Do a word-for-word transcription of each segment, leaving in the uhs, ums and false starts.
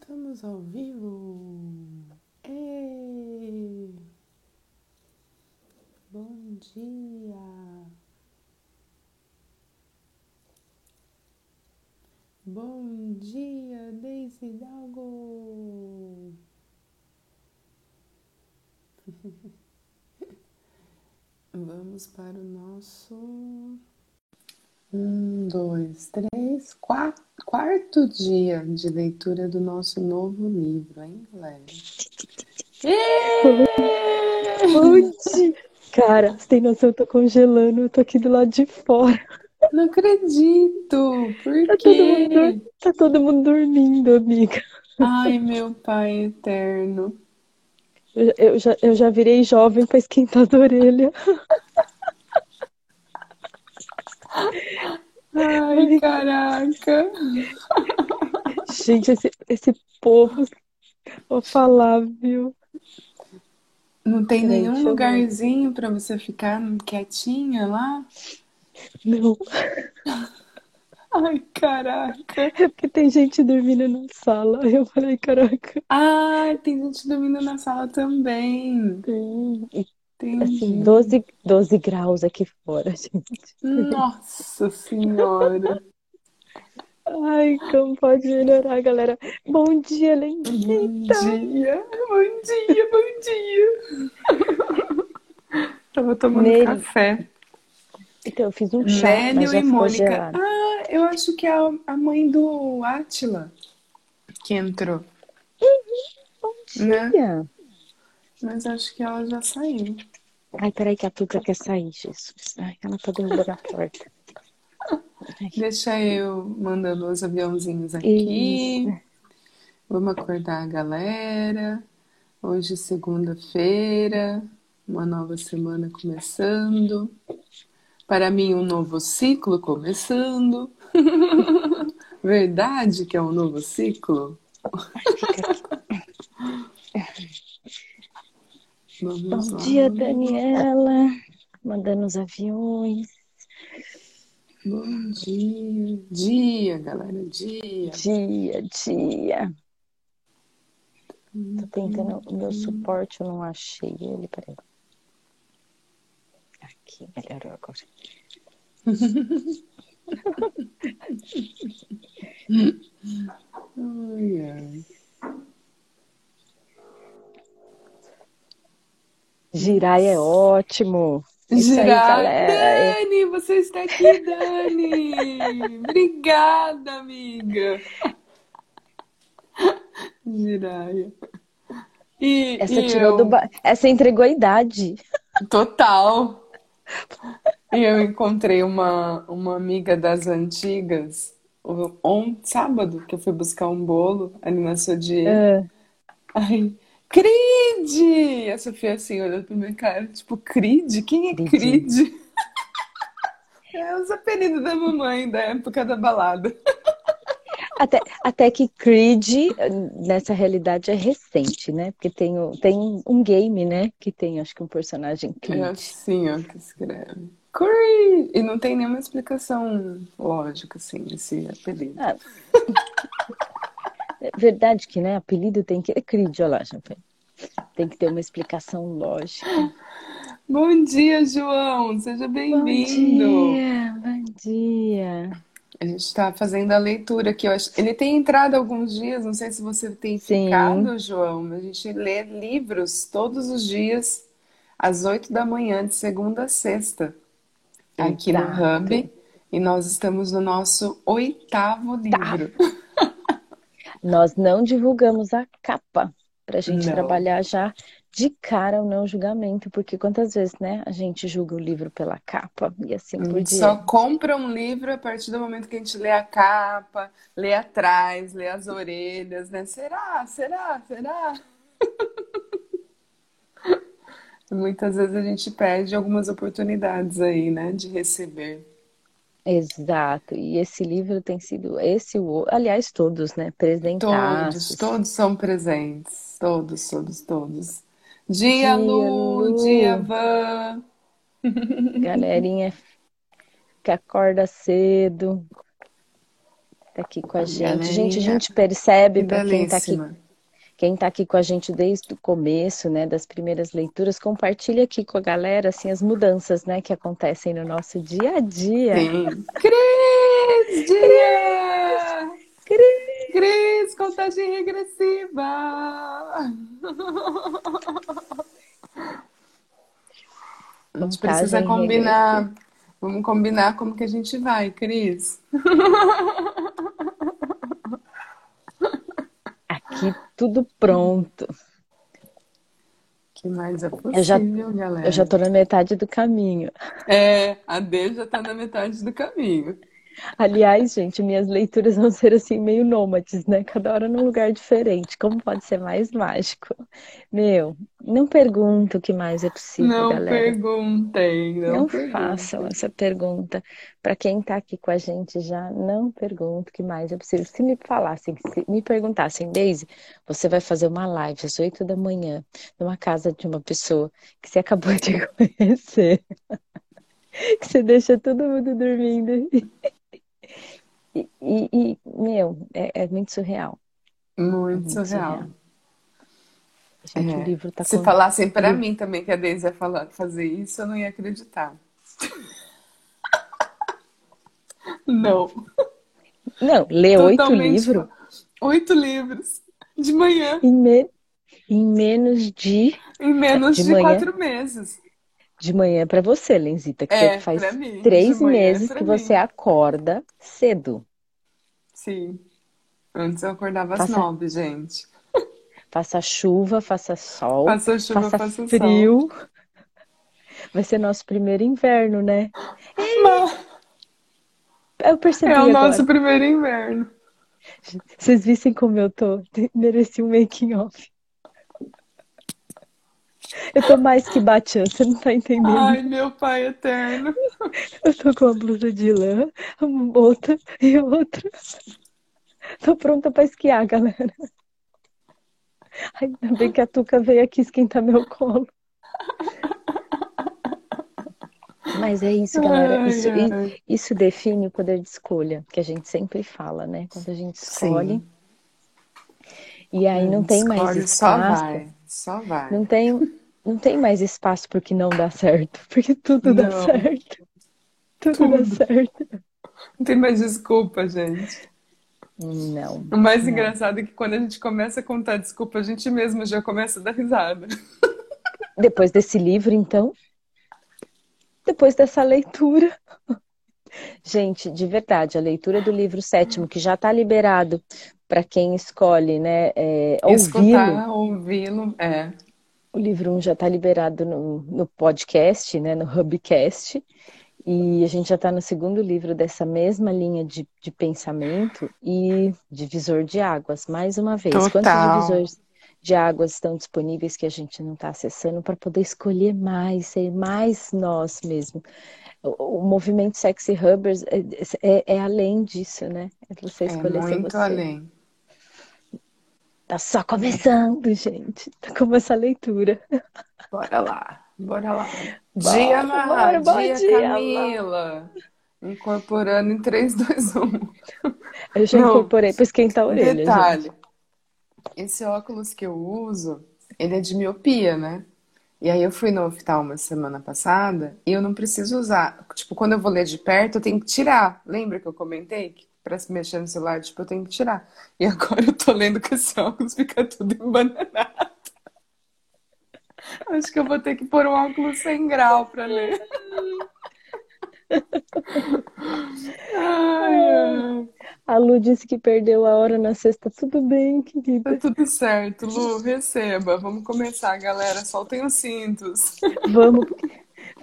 Estamos ao vivo! Ei! Bom dia! Bom dia, Daisy Dalgo! Vamos para o nosso... Um, dois, três, quatro, quarto dia de leitura do nosso novo livro, hein, galera? Eee! Cara, você tem noção, eu tô congelando, eu tô aqui do lado de fora. Não acredito, por tá quê? Todo mundo, tá todo mundo dormindo, amiga. Ai, meu pai eterno. Eu, eu, já, eu já virei jovem pra esquentar a orelha. Ai, caraca. Gente, esse, esse povo, vou falar, viu? Não tem Gente, nenhum lugarzinho não. pra você ficar quietinha lá? Não. Ai, caraca. É porque tem gente dormindo na sala. Eu falei, caraca. Ah, tem gente dormindo na sala também. Tem. Assim, doze, doze graus aqui fora, gente. Nossa Senhora! Ai, como pode melhorar, galera? Bom dia, Lenquita! Bom dia, bom dia, bom dia! Tava tomando Nélio. café. Então, eu fiz um chá, Nélio e Mônica. Ah, eu acho que é a mãe do Átila que entrou. Bom dia! Né? Mas acho que ela já saiu. Ai, peraí que a Tuca quer sair, Jesus. Ai, ela tá derrubando a porta. Deixa eu mandando os aviãozinhos aqui. Isso. Vamos acordar a galera. Hoje, segunda-feira. Uma nova semana começando. Para mim, um novo ciclo começando. Verdade que é um novo ciclo? Fica aqui. Vamos Bom lá. dia, Daniela. Mandando os aviões. Bom dia. Dia, galera. Dia. Dia, dia. Hum. Tô tentando o meu suporte, eu não achei ele. Peraí. Aqui, melhorou agora. Ai, ai. Girai é ótimo. Girai, aí, Dani, você está aqui, Dani. Obrigada, amiga. Girai. E, Essa, e tirou eu... do ba... Essa entregou a idade. Total. E eu encontrei uma, uma amiga das antigas um sábado, que eu fui buscar um bolo ali na Sodiê. É. Ai... Creed! A Sofia assim olhou pra minha cara, tipo, Creed? Quem é Creed? Creed? É os apelidos da mamãe da época da balada. Até, até que Creed, nessa realidade, é recente, né? Porque tem, o, tem um game, né? Que tem, acho que um personagem Creed. É assim, ó, que escreve. Creed! E não tem nenhuma explicação lógica, assim, esse apelido. Ah. É verdade que, né, apelido tem que... É Creed, olha lá, tem que ter uma explicação lógica. Bom dia, João! Seja bem-vindo! Bom dia, bom dia! A gente está fazendo a leitura aqui. Eu acho... Ele tem entrado alguns dias, não sei se você tem Sim. ficado, João, mas a gente lê livros todos os dias, às oito da manhã, de segunda a sexta, aqui Exato. no Hub. E nós estamos no nosso oitavo livro. Tá. Nós não divulgamos a capa pra gente não. trabalhar já de cara o não julgamento, porque quantas vezes, né, a gente julga o livro pela capa e assim por diante. Só compra um livro a partir do momento que a gente lê a capa, lê atrás, lê as orelhas, né? Será? Será? Será? Muitas vezes a gente perde algumas oportunidades aí, né, de receber. Exato, e esse livro tem sido esse, o aliás, todos, né? Presentados. Todos, todos são presentes. Todos, todos, todos. Dia, dia Lu, Lu, dia Van. Galerinha que acorda cedo. tá aqui com a gente. Gente, a gente percebe, para quem tá aqui, quem tá aqui com a gente desde o começo, né, das primeiras leituras, compartilha aqui com a galera, assim, as mudanças, né, que acontecem no nosso dia a dia. Sim. Cris! Dia! Cris! Cris, contagem regressiva! A gente precisa combinar. Regressiva. Vamos combinar como que a gente vai, Cris. Aqui tudo pronto. Que mais é possível, eu já, galera? Eu já tô na metade do caminho. É, a Deusa já tá na metade do caminho. Aliás, gente, minhas leituras vão ser assim meio nômades, né? Cada hora num lugar diferente. Como pode ser mais mágico? Meu, não pergunta o que mais é possível, não, galera. Perguntem, não, não perguntem. Não façam essa pergunta. Para quem tá aqui com a gente já, não pergunta o que mais é possível. Se me falassem, se me perguntassem, Daisy, você vai fazer uma live às oito da manhã numa casa de uma pessoa que você acabou de conhecer. Que você deixa todo mundo dormindo. E, e, e, meu, é, é muito surreal. Muito, muito surreal. surreal. Gente, é. O livro tá Se com... falassem pra mim também que a Daisy ia falar, fazer isso, eu não ia acreditar. Não. Não, ler oito livros? Oito livros de manhã. Em, me... em menos de... Em menos de, de manhã... quatro meses. De manhã é pra você, Lenzita, que é, faz mim, três meses é que mim. Você acorda cedo. Sim. Antes eu acordava faça, às nove, gente. Faça chuva, faça sol, faça, chuva, faça, faça frio. Sol. Vai ser nosso primeiro inverno, né? Eu percebi agora. É o nosso agora. primeiro inverno. Vocês vissem como eu tô? Mereci um making off. Eu tô mais que Batian, você não tá entendendo. Ai, meu pai eterno. Eu tô com uma blusa de lã, uma bota e outra. Tô pronta pra esquiar, galera. Ainda bem que a Tuca veio aqui esquentar meu colo. Mas é isso, galera. Isso, isso define o poder de escolha, que a gente sempre fala, né? Quando a gente escolhe. Sim. E aí não tem escolhe, mais espaço. Só vai. Só vai. Não tem, não tem mais espaço porque não dá certo. Porque tudo não. dá certo. Tudo, tudo dá certo. Não tem mais desculpa, gente. Não. O mais não. engraçado é que quando a gente começa a contar desculpa, a gente mesmo já começa a dar risada. Depois desse livro, então? Depois dessa leitura... Gente, de verdade, a leitura do livro sétimo, que já está liberado para quem escolhe, né, é, ouvi-lo. ouvi-lo, é. O livro um já está liberado no, no podcast, né, no Hubcast, e a gente já está no segundo livro dessa mesma linha de, de pensamento e divisor de águas, mais uma vez. Total. Quantos divisores de águas estão disponíveis que a gente não está acessando para poder escolher mais, ser mais nós mesmo? O movimento Sexy Hubbers é, é, é além disso, né? Você escolher é muito você. além. Tá só começando, gente. Tá com essa leitura. Bora lá, bora lá. Bora, dia, Mara, dia, dia, Camila. Lá. Incorporando em três, dois, um. Eu já Não, incorporei pra esquentar a orelha. Detalhe, gente. Esse óculos que eu uso, ele é de miopia, né? E aí eu fui no oftalmo semana passada e eu não preciso usar. Tipo, quando eu vou ler de perto, eu tenho que tirar. Lembra que eu comentei? Que pra se mexer no celular, tipo, eu tenho que tirar. E agora eu tô lendo com esse óculos, fica tudo embananado. Acho que eu vou ter que pôr um óculos sem grau pra ler. Ai, a Lu disse que perdeu a hora na sexta. Tudo bem, querida? Tá tudo certo, Lu, receba. Vamos começar, galera. Soltem os cintos. Vamos,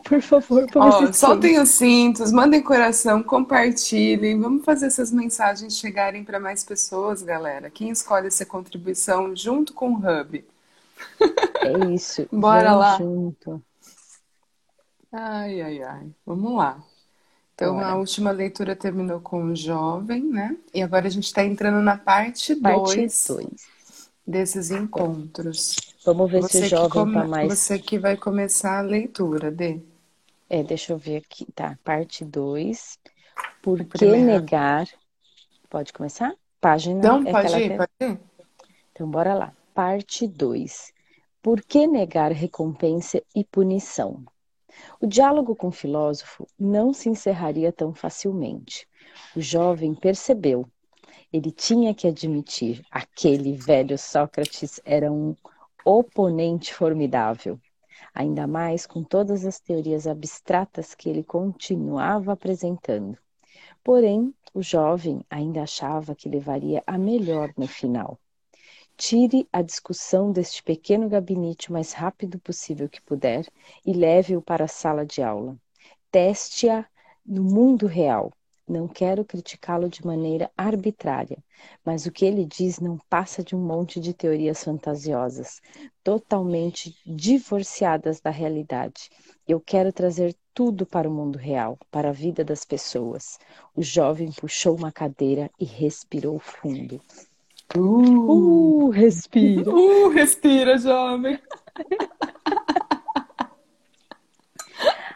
por favor. Ó, soltem os cintos, mandem coração, compartilhem. Vamos fazer essas mensagens chegarem para mais pessoas, galera. Quem escolhe essa contribuição junto com o Hub. É isso. Bora lá. Junto. Ai, ai, ai. Vamos lá. Então, Bora. a última leitura terminou com o jovem, né? E agora a gente está entrando na parte dois desses encontros. Vamos ver você se o jovem come... tá mais... Você que vai começar a leitura, Dê. É, deixa eu ver aqui, tá? Parte dois. Por que negar Pode começar? Página... Não, é pode, ir, pode ir. Então, bora lá. Parte dois. Por que negar recompensa e punição? O diálogo com o filósofo não se encerraria tão facilmente. O jovem percebeu. Ele tinha que admitir. Aquele velho Sócrates era um oponente formidável. Ainda mais com todas as teorias abstratas que ele continuava apresentando. Porém, o jovem ainda achava que levaria a melhor no final. Tire a discussão deste pequeno gabinete o mais rápido possível que puder e leve-o para a sala de aula. Teste-a no mundo real. Não quero criticá-lo de maneira arbitrária, mas o que ele diz não passa de um monte de teorias fantasiosas, totalmente divorciadas da realidade. Eu quero trazer tudo para o mundo real, para a vida das pessoas. O jovem puxou uma cadeira e respirou fundo. Uh, uh, respira. Uh, respira, jovem.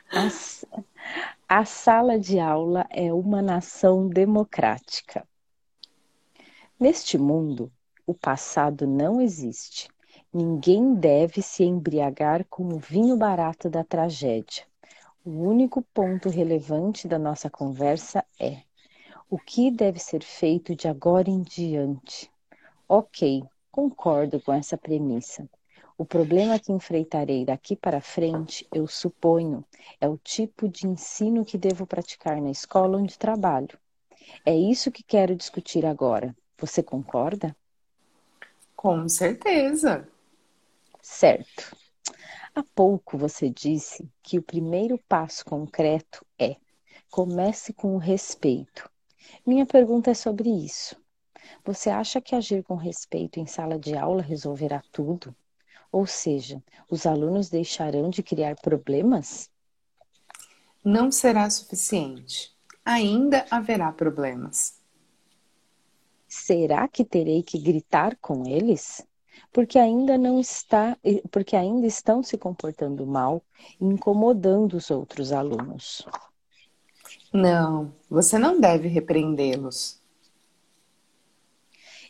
A, a sala de aula é uma nação democrática. Neste mundo, o passado não existe. Ninguém deve se embriagar com o vinho barato da tragédia. O único ponto relevante da nossa conversa é o que deve ser feito de agora em diante. Ok, concordo com essa premissa. O problema que enfrentarei daqui para frente, eu suponho, é o tipo de ensino que devo praticar na escola onde trabalho. É isso que quero discutir agora. Você concorda? Com certeza. Certo. Há pouco você disse que o primeiro passo concreto é: comece com o respeito. Minha pergunta é sobre isso. Você acha que agir com respeito em sala de aula resolverá tudo? Ou seja, os alunos deixarão de criar problemas? Não será suficiente. Ainda haverá problemas. Será que terei que gritar com eles? Porque ainda não está, porque ainda estão se comportando mal e incomodando os outros alunos. Não, você não deve repreendê-los.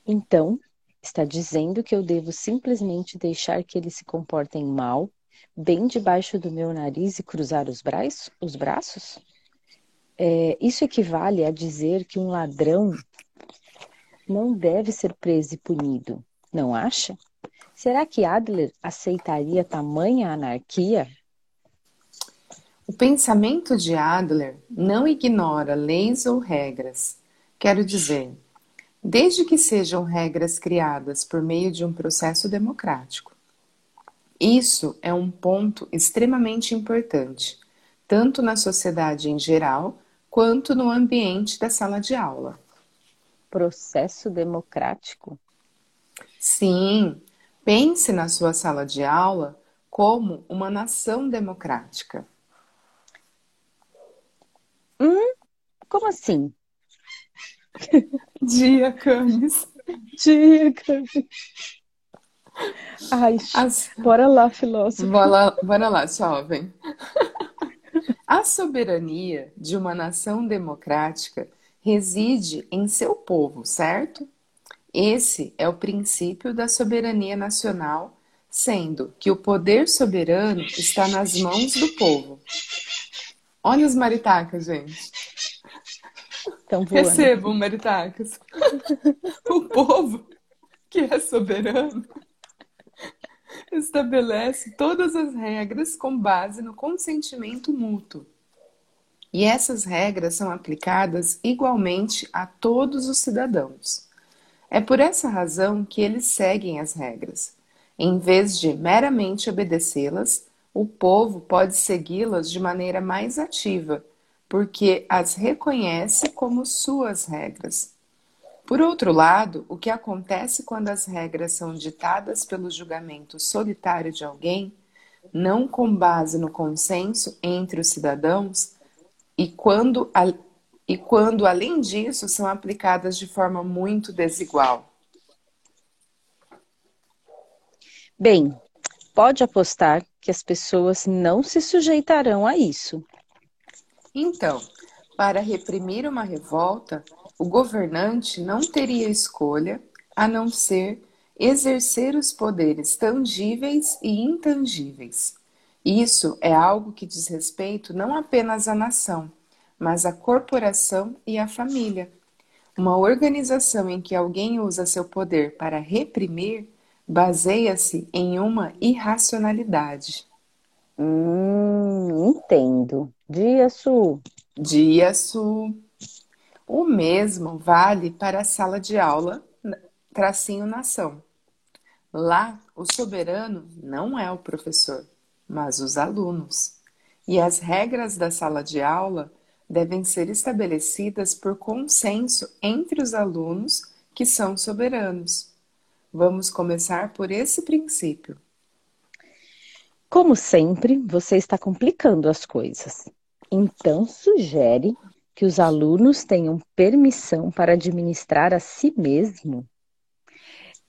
Então, está dizendo que eu devo simplesmente deixar que eles se comportem mal, bem debaixo do meu nariz e cruzar os, braço, os braços? É, isso equivale a dizer que um ladrão não deve ser preso e punido, não acha? Será que Adler aceitaria tamanha anarquia? O pensamento de Adler não ignora leis ou regras. Quero dizer, desde que sejam regras criadas por meio de um processo democrático. Isso é um ponto extremamente importante, tanto na sociedade em geral, quanto no ambiente da sala de aula. Processo democrático? Sim, pense na sua sala de aula como uma nação democrática. Hum? Como assim? Dia, Camis. Dia, Camis. Ai, As... bora lá, filósofo. Bora, bora lá, jovem. A soberania de uma nação democrática reside em seu povo, certo? Esse é o princípio da soberania nacional, sendo que o poder soberano está nas mãos do povo. Olha os maritacas, gente. Tão voando. Recebam, maritacas. O povo, que é soberano, estabelece todas as regras com base no consentimento mútuo. E essas regras são aplicadas igualmente a todos os cidadãos. É por essa razão que eles seguem as regras. Em vez de meramente obedecê-las, o povo pode segui-las de maneira mais ativa, porque as reconhece como suas regras. Por outro lado, o que acontece quando as regras são ditadas pelo julgamento solitário de alguém, não com base no consenso entre os cidadãos, e quando, e quando além disso, são aplicadas de forma muito desigual? Bem, pode apostar que as pessoas não se sujeitarão a isso. Então, para reprimir uma revolta, o governante não teria escolha a não ser exercer os poderes tangíveis e intangíveis. Isso é algo que diz respeito não apenas à nação, mas à corporação e à família. Uma organização em que alguém usa seu poder para reprimir baseia-se em uma irracionalidade. Hum, entendo. Dia Su. Dia Su. O mesmo vale para a sala de aula, tracinho nação. Lá, o soberano não é o professor, mas os alunos. E as regras da sala de aula devem ser estabelecidas por consenso entre os alunos que são soberanos. Vamos começar por esse princípio. Como sempre, você está complicando as coisas. Então, sugere que os alunos tenham permissão para administrar a si mesmo.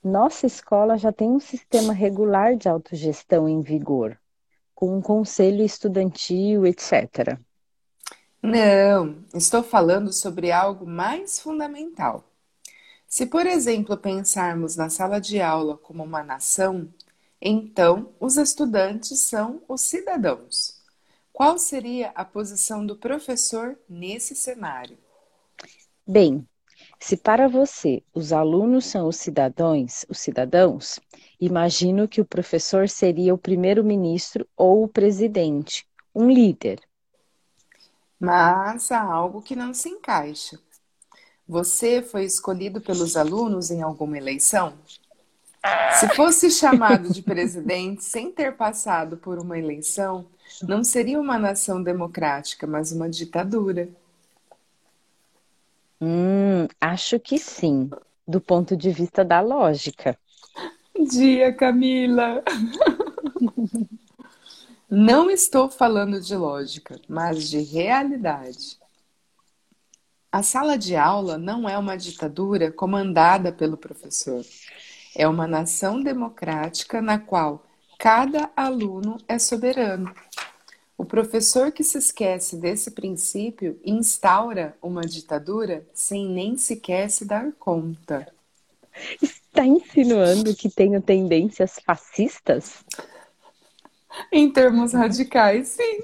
Nossa escola já tem um sistema regular de autogestão em vigor, com um conselho estudantil, etcétera. Não, estou falando sobre algo mais fundamental. Se, por exemplo, pensarmos na sala de aula como uma nação, então os estudantes são os cidadãos. Qual seria a posição do professor nesse cenário? Bem, se para você os alunos são os cidadãos, os cidadãos, imagino que o professor seria o primeiro-ministro ou o presidente, um líder. Mas há algo que não se encaixa. Você foi escolhido pelos alunos em alguma eleição? Se fosse chamado de presidente sem ter passado por uma eleição, não seria uma nação democrática, mas uma ditadura. Hum, acho que sim, do ponto de vista da lógica. Dia, Camila! Não estou falando de lógica, mas de realidade. A sala de aula não é uma ditadura comandada pelo professor. É uma nação democrática na qual cada aluno é soberano. O professor que se esquece desse princípio instaura uma ditadura sem nem sequer se dar conta. Está insinuando que tenho tendências fascistas? Em termos radicais, sim.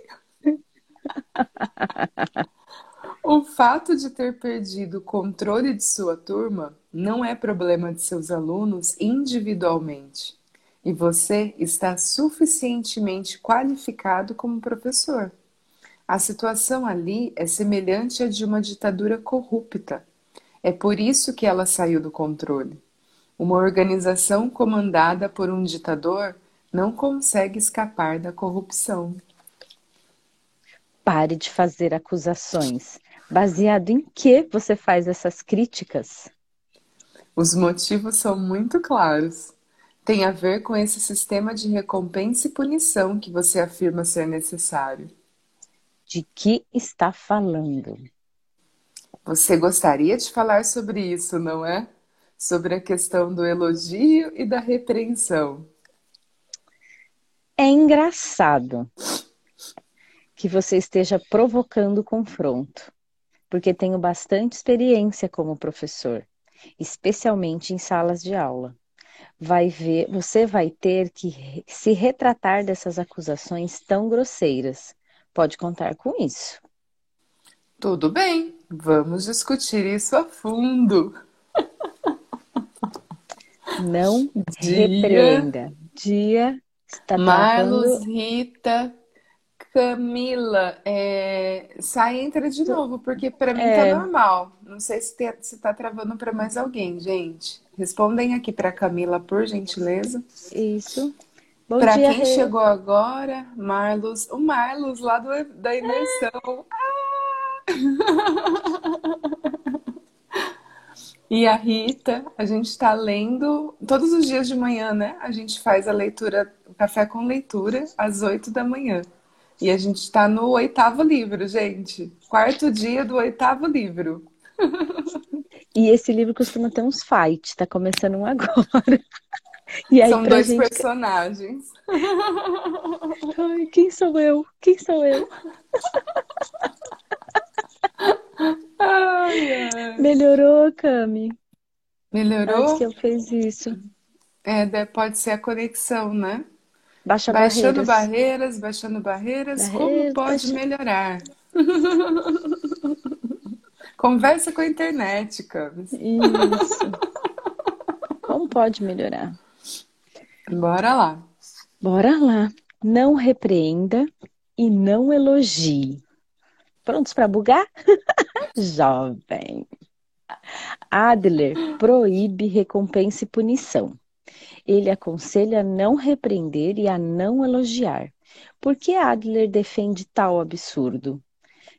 O fato de ter perdido o controle de sua turma não é problema de seus alunos individualmente. E você está suficientemente qualificado como professor. A situação ali é semelhante à de uma ditadura corrupta. É por isso que ela saiu do controle. Uma organização comandada por um ditador não consegue escapar da corrupção. Pare de fazer acusações. Baseado em que você faz essas críticas? Os motivos são muito claros. Tem a ver com esse sistema de recompensa e punição que você afirma ser necessário. De que está falando? Você gostaria de falar sobre isso, não é? Sobre a questão do elogio e da repreensão. É engraçado que você esteja provocando confronto, porque tenho bastante experiência como professor, especialmente em salas de aula. Vai ver, você vai ter que se retratar dessas acusações tão grosseiras. Pode contar com isso. Tudo bem, vamos discutir isso a fundo. Não Dia... repreenda. Dia... Tá Marlos, tratando... Rita, Camila, é... sai e entra de novo, porque para mim é... tá normal. Não sei se, te... se tá travando para mais alguém, gente. Respondem aqui para Camila, por gentileza. Isso. Para quem Rê. Chegou agora, Marlos, o Marlos lá do, da imersão. Ah! E a Rita, a gente está lendo todos os dias de manhã, né? A gente faz a leitura, o Café com Leitura, às oito da manhã. E a gente está no oitavo livro, gente. Quarto dia do oitavo livro. E esse livro costuma ter uns fights, tá começando um agora. E aí, são dois gente... personagens. Ai, quem sou eu? Quem sou eu? Ai, ai. Melhorou, Cami? Melhorou? Acho que eu fiz isso. É, pode ser a conexão, né? Baixa baixando barreiras. barreiras, baixando barreiras. Barreira, como pode baixa... melhorar? Conversa com a internet, Cami. Isso. Como pode melhorar? Bora lá. Bora lá. Não repreenda e não elogie. Prontos para bugar? Jovem. Adler proíbe recompensa e punição. Ele aconselha a não repreender e a não elogiar. Por que Adler defende tal absurdo?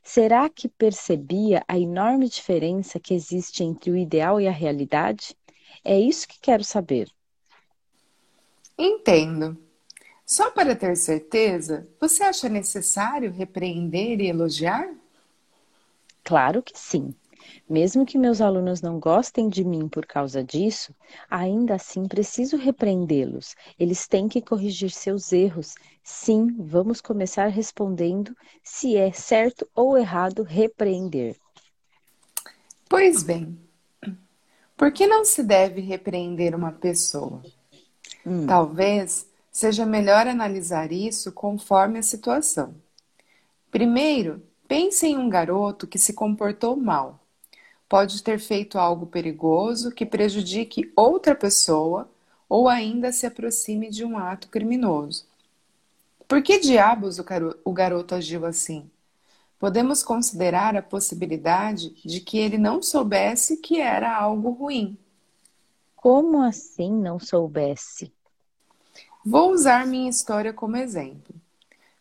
Será que percebia a enorme diferença que existe entre o ideal e a realidade? É isso que quero saber. Entendo. Só para ter certeza, você acha necessário repreender e elogiar? Claro que sim. Mesmo que meus alunos não gostem de mim por causa disso, ainda assim preciso repreendê-los. Eles têm que corrigir seus erros. Sim, vamos começar respondendo se é certo ou errado repreender. Pois bem, por que não se deve repreender uma pessoa? Hum. Talvez seja melhor analisar isso conforme a situação. Primeiro, pense em um garoto que se comportou mal. Pode ter feito algo perigoso que prejudique outra pessoa ou ainda se aproxime de um ato criminoso. Por que diabos o, garo- o garoto agiu assim? Podemos considerar a possibilidade de que ele não soubesse que era algo ruim. Como assim não soubesse? Vou usar minha história como exemplo.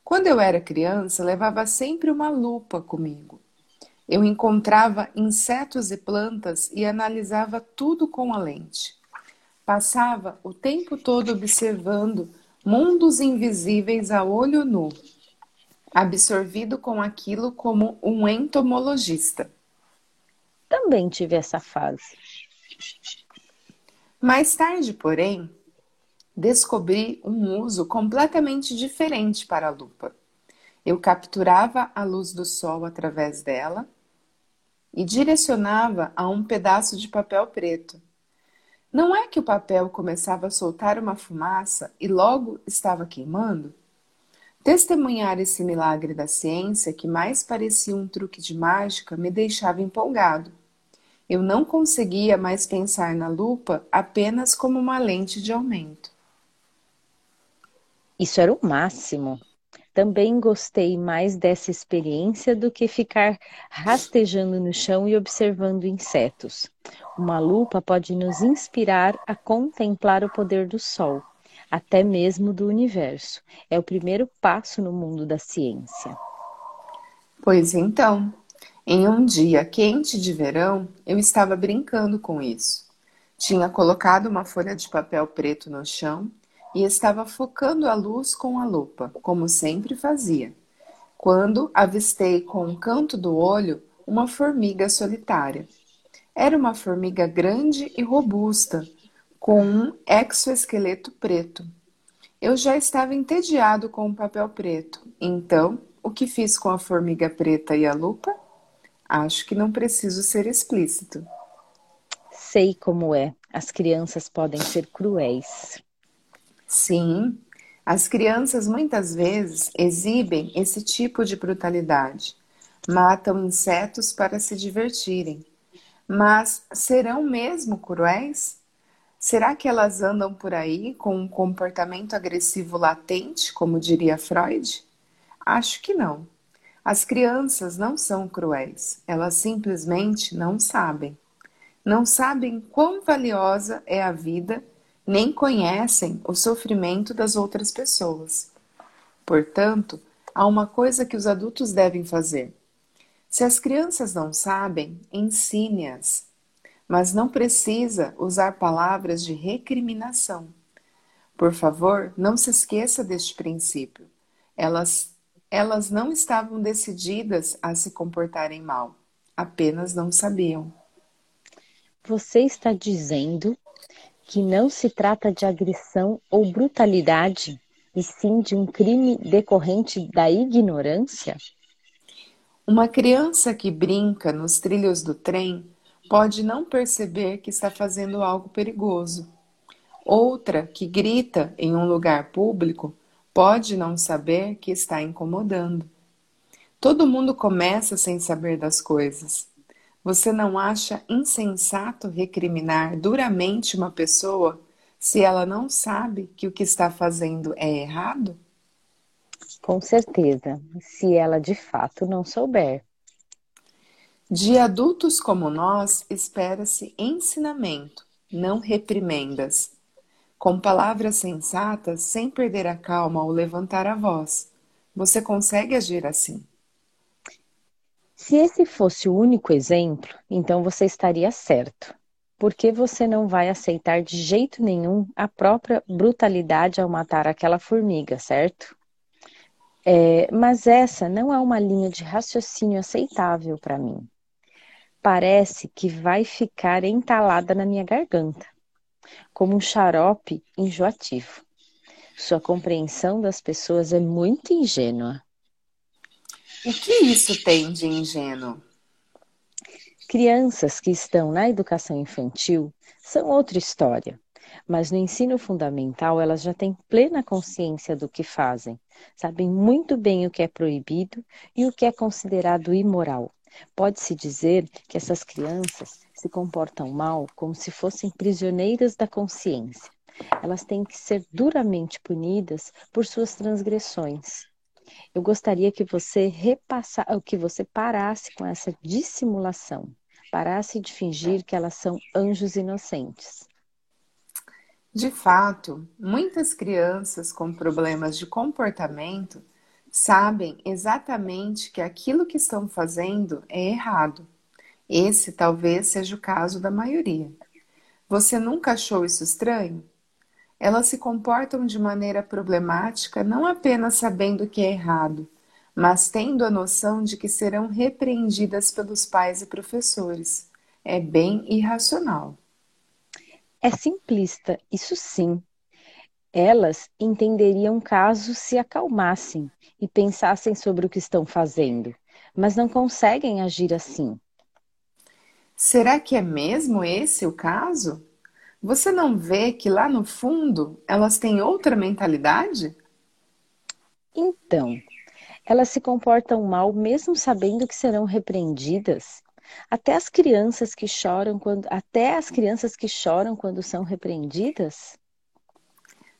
Quando eu era criança, levava sempre uma lupa comigo. Eu encontrava insetos e plantas e analisava tudo com a lente. Passava o tempo todo observando mundos invisíveis a olho nu, absorvido com aquilo como um entomologista. Também tive essa fase. Mais tarde, porém, descobri um uso completamente diferente para a lupa. Eu capturava a luz do sol através dela e direcionava a um pedaço de papel preto. Não é que o papel começava a soltar uma fumaça e logo estava queimando? Testemunhar esse milagre da ciência, que mais parecia um truque de mágica, me deixava empolgado. Eu não conseguia mais pensar na lupa apenas como uma lente de aumento. Isso era o máximo. Também gostei mais dessa experiência do que ficar rastejando no chão e observando insetos. Uma lupa pode nos inspirar a contemplar o poder do sol, até mesmo do universo. É o primeiro passo no mundo da ciência. Pois então, em um dia quente de verão, eu estava brincando com isso. Tinha colocado uma folha de papel preto no chão e estava focando a luz com a lupa, como sempre fazia, quando avistei com um canto do olho uma formiga solitária. Era uma formiga grande e robusta, com um exoesqueleto preto. Eu já estava entediado com o papel preto, então o que fiz com a formiga preta e a lupa? Acho que não preciso ser explícito. Sei como é, as crianças podem ser cruéis. Sim, as crianças muitas vezes exibem esse tipo de brutalidade. Matam insetos para se divertirem. Mas serão mesmo cruéis? Será que elas andam por aí com um comportamento agressivo latente, como diria Freud? Acho que não. As crianças não são cruéis. Elas simplesmente não sabem. Não sabem quão valiosa é a vida, nem conhecem o sofrimento das outras pessoas. Portanto, há uma coisa que os adultos devem fazer. Se as crianças não sabem, ensine-as. Mas não precisa usar palavras de recriminação. Por favor, não se esqueça deste princípio. Elas, elas não estavam decididas a se comportarem mal. Apenas não sabiam. Você está dizendo que não se trata de agressão ou brutalidade, e sim de um crime decorrente da ignorância? Uma criança que brinca nos trilhos do trem pode não perceber que está fazendo algo perigoso. Outra que grita em um lugar público pode não saber que está incomodando. Todo mundo começa sem saber das coisas. Você não acha insensato recriminar duramente uma pessoa se ela não sabe que o que está fazendo é errado? Com certeza, se ela de fato não souber. De adultos como nós, espera-se ensinamento, não reprimendas. Com palavras sensatas, sem perder a calma ou levantar a voz. Você consegue agir assim. Se esse fosse o único exemplo, então você estaria certo. Porque você não vai aceitar de jeito nenhum a própria brutalidade ao matar aquela formiga, certo? É, mas essa não é uma linha de raciocínio aceitável para mim. Parece que vai ficar entalada na minha garganta, como um xarope enjoativo. Sua compreensão das pessoas é muito ingênua. O que isso tem de ingênuo? Crianças que estão na educação infantil são outra história. Mas no ensino fundamental, elas já têm plena consciência do que fazem. Sabem muito bem o que é proibido e o que é considerado imoral. Pode-se dizer que essas crianças se comportam mal como se fossem prisioneiras da consciência. Elas têm que ser duramente punidas por suas transgressões. Eu gostaria que você repassasse, que você parasse com essa dissimulação. Parasse de fingir que elas são anjos inocentes. De fato, muitas crianças com problemas de comportamento sabem exatamente que aquilo que estão fazendo é errado. Esse talvez seja o caso da maioria. Você nunca achou isso estranho? Elas se comportam de maneira problemática não apenas sabendo que é errado, mas tendo a noção de que serão repreendidas pelos pais e professores. É bem irracional. É simplista, isso sim. Elas entenderiam caso se acalmassem e pensassem sobre o que estão fazendo, mas não conseguem agir assim. Será que é mesmo esse o caso? Você não vê que lá no fundo elas têm outra mentalidade? Então, elas se comportam mal mesmo sabendo que serão repreendidas. Até as crianças que choram quando, até as crianças que choram quando são repreendidas?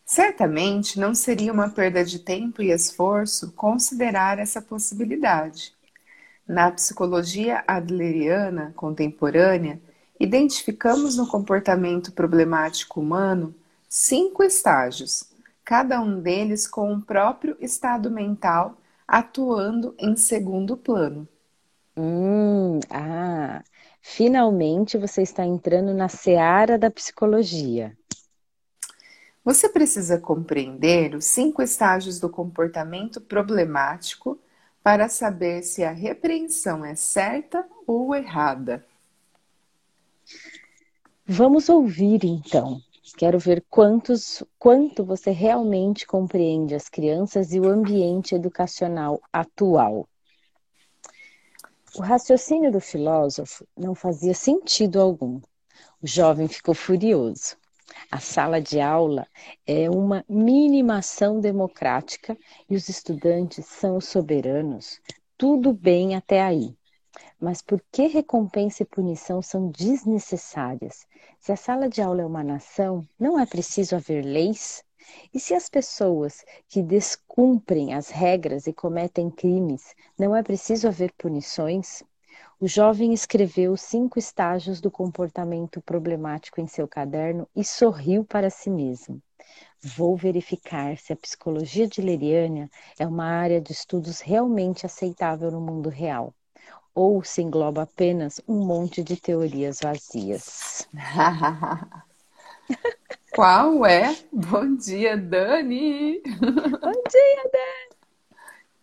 Certamente não seria uma perda de tempo e esforço considerar essa possibilidade. Na psicologia adleriana contemporânea, identificamos no comportamento problemático humano cinco estágios, cada um deles com o próprio estado mental atuando em segundo plano. Hum, ah, finalmente você está entrando na seara da psicologia. Você precisa compreender os cinco estágios do comportamento problemático para saber se a repreensão é certa ou errada. Vamos ouvir então. Quero ver quantos, quanto você realmente compreende as crianças e o ambiente educacional atual. O raciocínio do filósofo não fazia sentido algum. O jovem ficou furioso. A sala de aula é uma minimação democrática e os estudantes são os soberanos. Tudo bem até aí. Mas por que recompensa e punição são desnecessárias? Se a sala de aula é uma nação, não é preciso haver leis? E se as pessoas que descumprem as regras e cometem crimes, não é preciso haver punições? O jovem escreveu os cinco estágios do comportamento problemático em seu caderno e sorriu para si mesmo. Vou verificar se a psicologia adleriana é uma área de estudos realmente aceitável no mundo real, ou se engloba apenas um monte de teorias vazias. Qual é? Bom dia, Dani! Bom dia, Dani!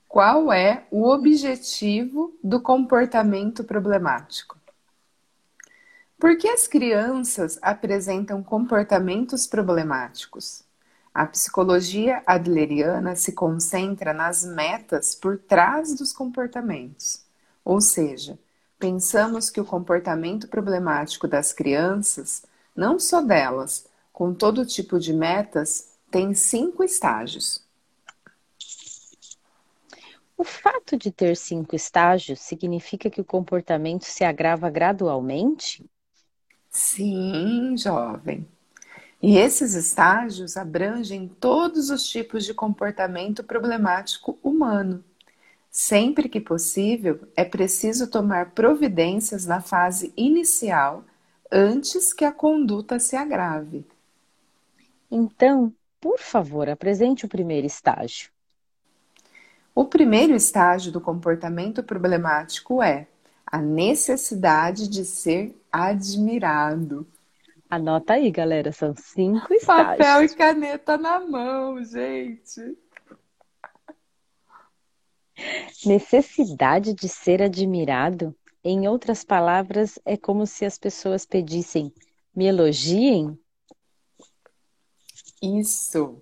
Qual é o objetivo do comportamento problemático? Por que as crianças apresentam comportamentos problemáticos? A psicologia adleriana se concentra nas metas por trás dos comportamentos. Ou seja, pensamos que o comportamento problemático das crianças, não só delas, com todo tipo de metas, tem cinco estágios. O fato de ter cinco estágios significa que o comportamento se agrava gradualmente? Sim, jovem. E esses estágios abrangem todos os tipos de comportamento problemático humano. Sempre que possível, é preciso tomar providências na fase inicial, antes que a conduta se agrave. Então, por favor, apresente o primeiro estágio. O primeiro estágio do comportamento problemático é a necessidade de ser admirado. Anota aí, galera, são cinco estágios. Papel e caneta na mão, gente. Necessidade de ser admirado, em outras palavras, é como se as pessoas pedissem, me elogiem? Isso.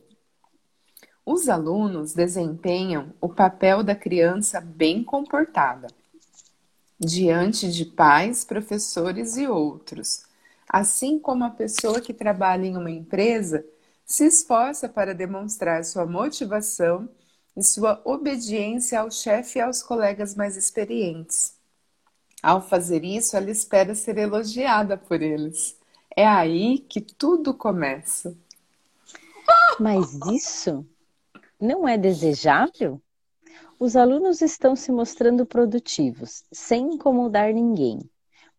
Os alunos desempenham o papel da criança bem comportada, diante de pais, professores e outros. Assim como a pessoa que trabalha em uma empresa se esforça para demonstrar sua motivação e sua obediência ao chefe e aos colegas mais experientes. Ao fazer isso, ela espera ser elogiada por eles. É aí que tudo começa. Mas isso... não é desejável? Os alunos estão se mostrando produtivos, sem incomodar ninguém.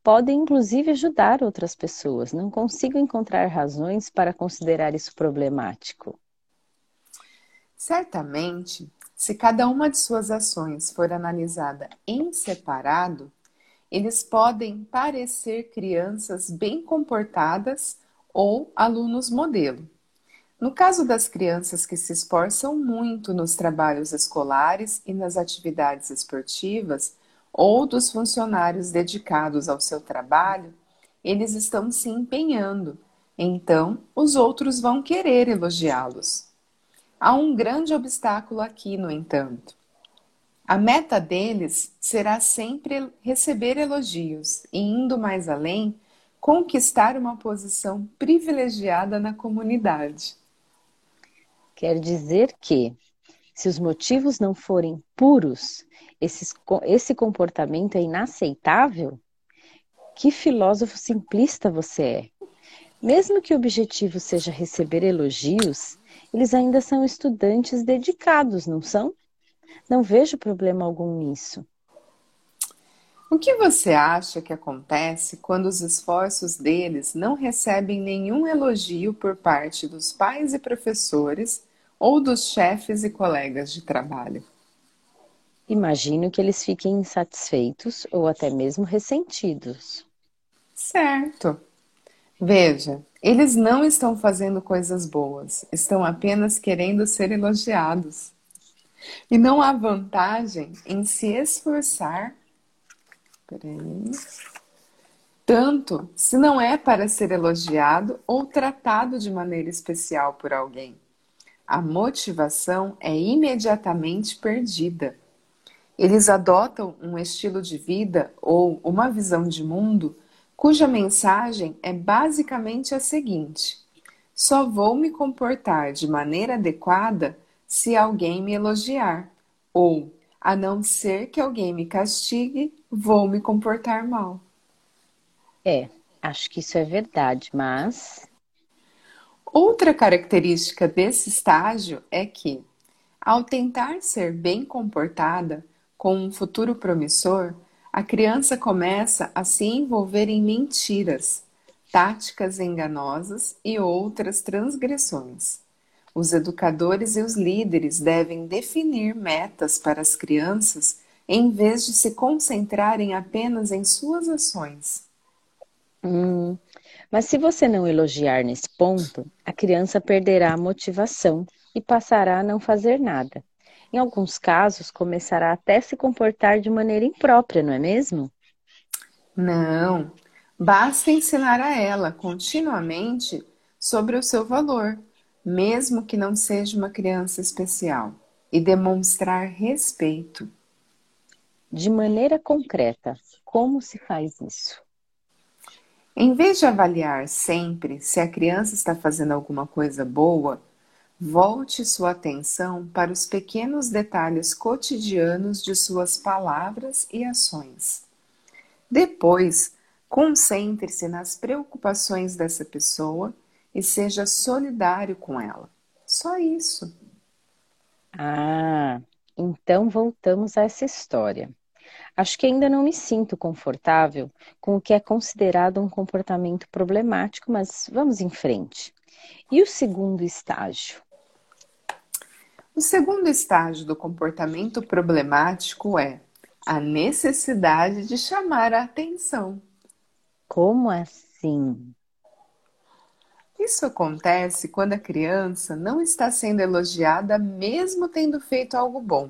Podem, inclusive, ajudar outras pessoas. Não consigo encontrar razões para considerar isso problemático. Certamente, se cada uma de suas ações for analisada em separado, eles podem parecer crianças bem comportadas ou alunos modelo. No caso das crianças que se esforçam muito nos trabalhos escolares e nas atividades esportivas, ou dos funcionários dedicados ao seu trabalho, eles estão se empenhando, então os outros vão querer elogiá-los. Há um grande obstáculo aqui, no entanto. A meta deles será sempre receber elogios e, indo mais além, conquistar uma posição privilegiada na comunidade. Quer dizer que, se os motivos não forem puros, esses, esse comportamento é inaceitável? Que filósofo simplista você é! Mesmo que o objetivo seja receber elogios, eles ainda são estudantes dedicados, não são? Não vejo problema algum nisso. O que você acha que acontece quando os esforços deles não recebem nenhum elogio por parte dos pais e professores ou dos chefes e colegas de trabalho? Imagino que eles fiquem insatisfeitos ou até mesmo ressentidos. Certo. Veja, eles não estão fazendo coisas boas, estão apenas querendo ser elogiados. E não há vantagem em se esforçar tanto se não é para ser elogiado ou tratado de maneira especial por alguém. A motivação é imediatamente perdida. Eles adotam um estilo de vida ou uma visão de mundo cuja mensagem é basicamente a seguinte: só vou me comportar de maneira adequada se alguém me elogiar, ou a não ser que alguém me castigue, vou me comportar mal. É, acho que isso é verdade, mas... Outra característica desse estágio é que, ao tentar ser bem comportada, com um futuro promissor, a criança começa a se envolver em mentiras, táticas enganosas e outras transgressões. Os educadores e os líderes devem definir metas para as crianças em vez de se concentrarem apenas em suas ações. Hum, mas se você não elogiar nesse ponto, a criança perderá a motivação e passará a não fazer nada. Em alguns casos, começará até a se comportar de maneira imprópria, não é mesmo? Não, basta ensinar a ela continuamente sobre o seu valor, mesmo que não seja uma criança especial, e demonstrar respeito. De maneira concreta, como se faz isso? Em vez de avaliar sempre se a criança está fazendo alguma coisa boa, volte sua atenção para os pequenos detalhes cotidianos de suas palavras e ações. Depois, concentre-se nas preocupações dessa pessoa e seja solidário com ela. Só isso. Ah, então voltamos a essa história. Acho que ainda não me sinto confortável com o que é considerado um comportamento problemático, mas vamos em frente. E o segundo estágio? O segundo estágio do comportamento problemático é a necessidade de chamar a atenção. Como assim? Isso acontece quando a criança não está sendo elogiada mesmo tendo feito algo bom,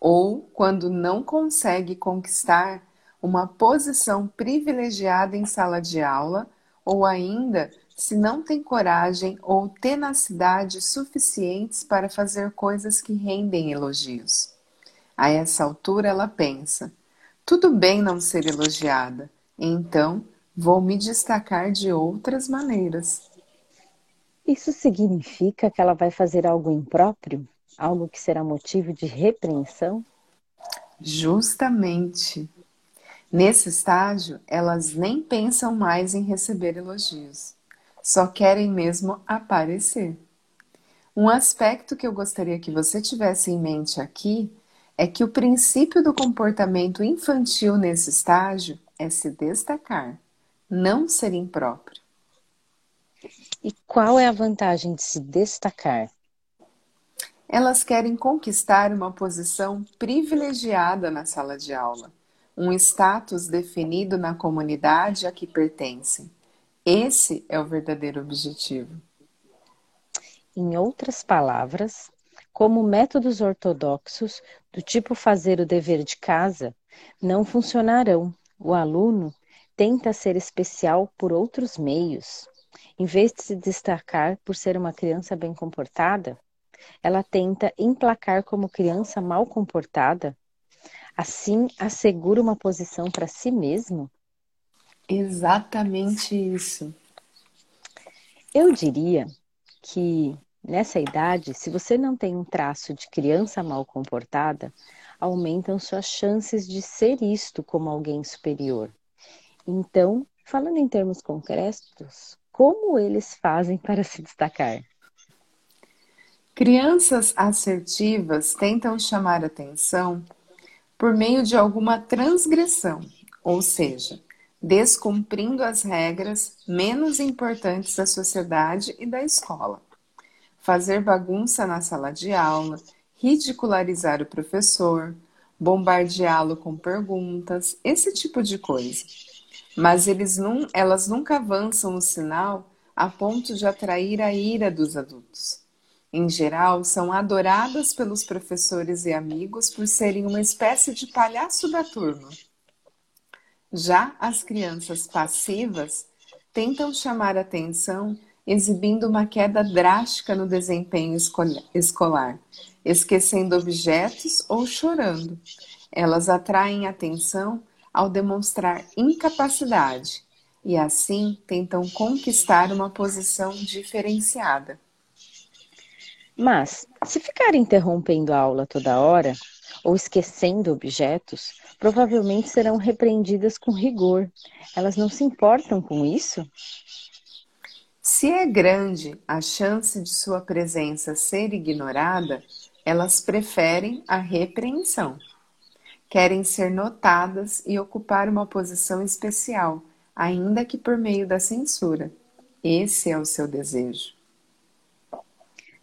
ou quando não consegue conquistar uma posição privilegiada em sala de aula, ou ainda se não tem coragem ou tenacidade suficientes para fazer coisas que rendem elogios. A essa altura ela pensa, tudo bem não ser elogiada, então vou me destacar de outras maneiras. Isso significa que ela vai fazer algo impróprio? Algo que será motivo de repreensão? Justamente. Nesse estágio, elas nem pensam mais em receber elogios. Só querem mesmo aparecer. Um aspecto que eu gostaria que você tivesse em mente aqui é que o princípio do comportamento infantil nesse estágio é se destacar, não ser impróprio. E qual é a vantagem de se destacar? Elas querem conquistar uma posição privilegiada na sala de aula, um status definido na comunidade a que pertencem. Esse é o verdadeiro objetivo. Em outras palavras, como métodos ortodoxos, do tipo fazer o dever de casa, não funcionarão. O aluno tenta ser especial por outros meios. Em vez de se destacar por ser uma criança bem comportada, ela tenta emplacar como criança mal comportada, assim assegura uma posição para si mesmo? Exatamente isso. Eu diria que nessa idade, se você não tem um traço de criança mal comportada, aumentam suas chances de ser isto como alguém superior. Então, falando em termos concretos, como eles fazem para se destacar? Crianças assertivas tentam chamar atenção por meio de alguma transgressão, ou seja, descumprindo as regras menos importantes da sociedade e da escola. Fazer bagunça na sala de aula, ridicularizar o professor, bombardeá-lo com perguntas, esse tipo de coisa. Mas eles num, elas nunca avançam o sinal a ponto de atrair a ira dos adultos. Em geral, são adoradas pelos professores e amigos por serem uma espécie de palhaço da turma. Já as crianças passivas tentam chamar atenção exibindo uma queda drástica no desempenho escolar, esquecendo objetos ou chorando. Elas atraem atenção ao demonstrar incapacidade e assim tentam conquistar uma posição diferenciada. Mas, se ficar interrompendo a aula toda hora, ou esquecendo objetos, provavelmente serão repreendidas com rigor. Elas não se importam com isso? Se é grande a chance de sua presença ser ignorada, elas preferem a repreensão. Querem ser notadas e ocupar uma posição especial, ainda que por meio da censura. Esse é o seu desejo.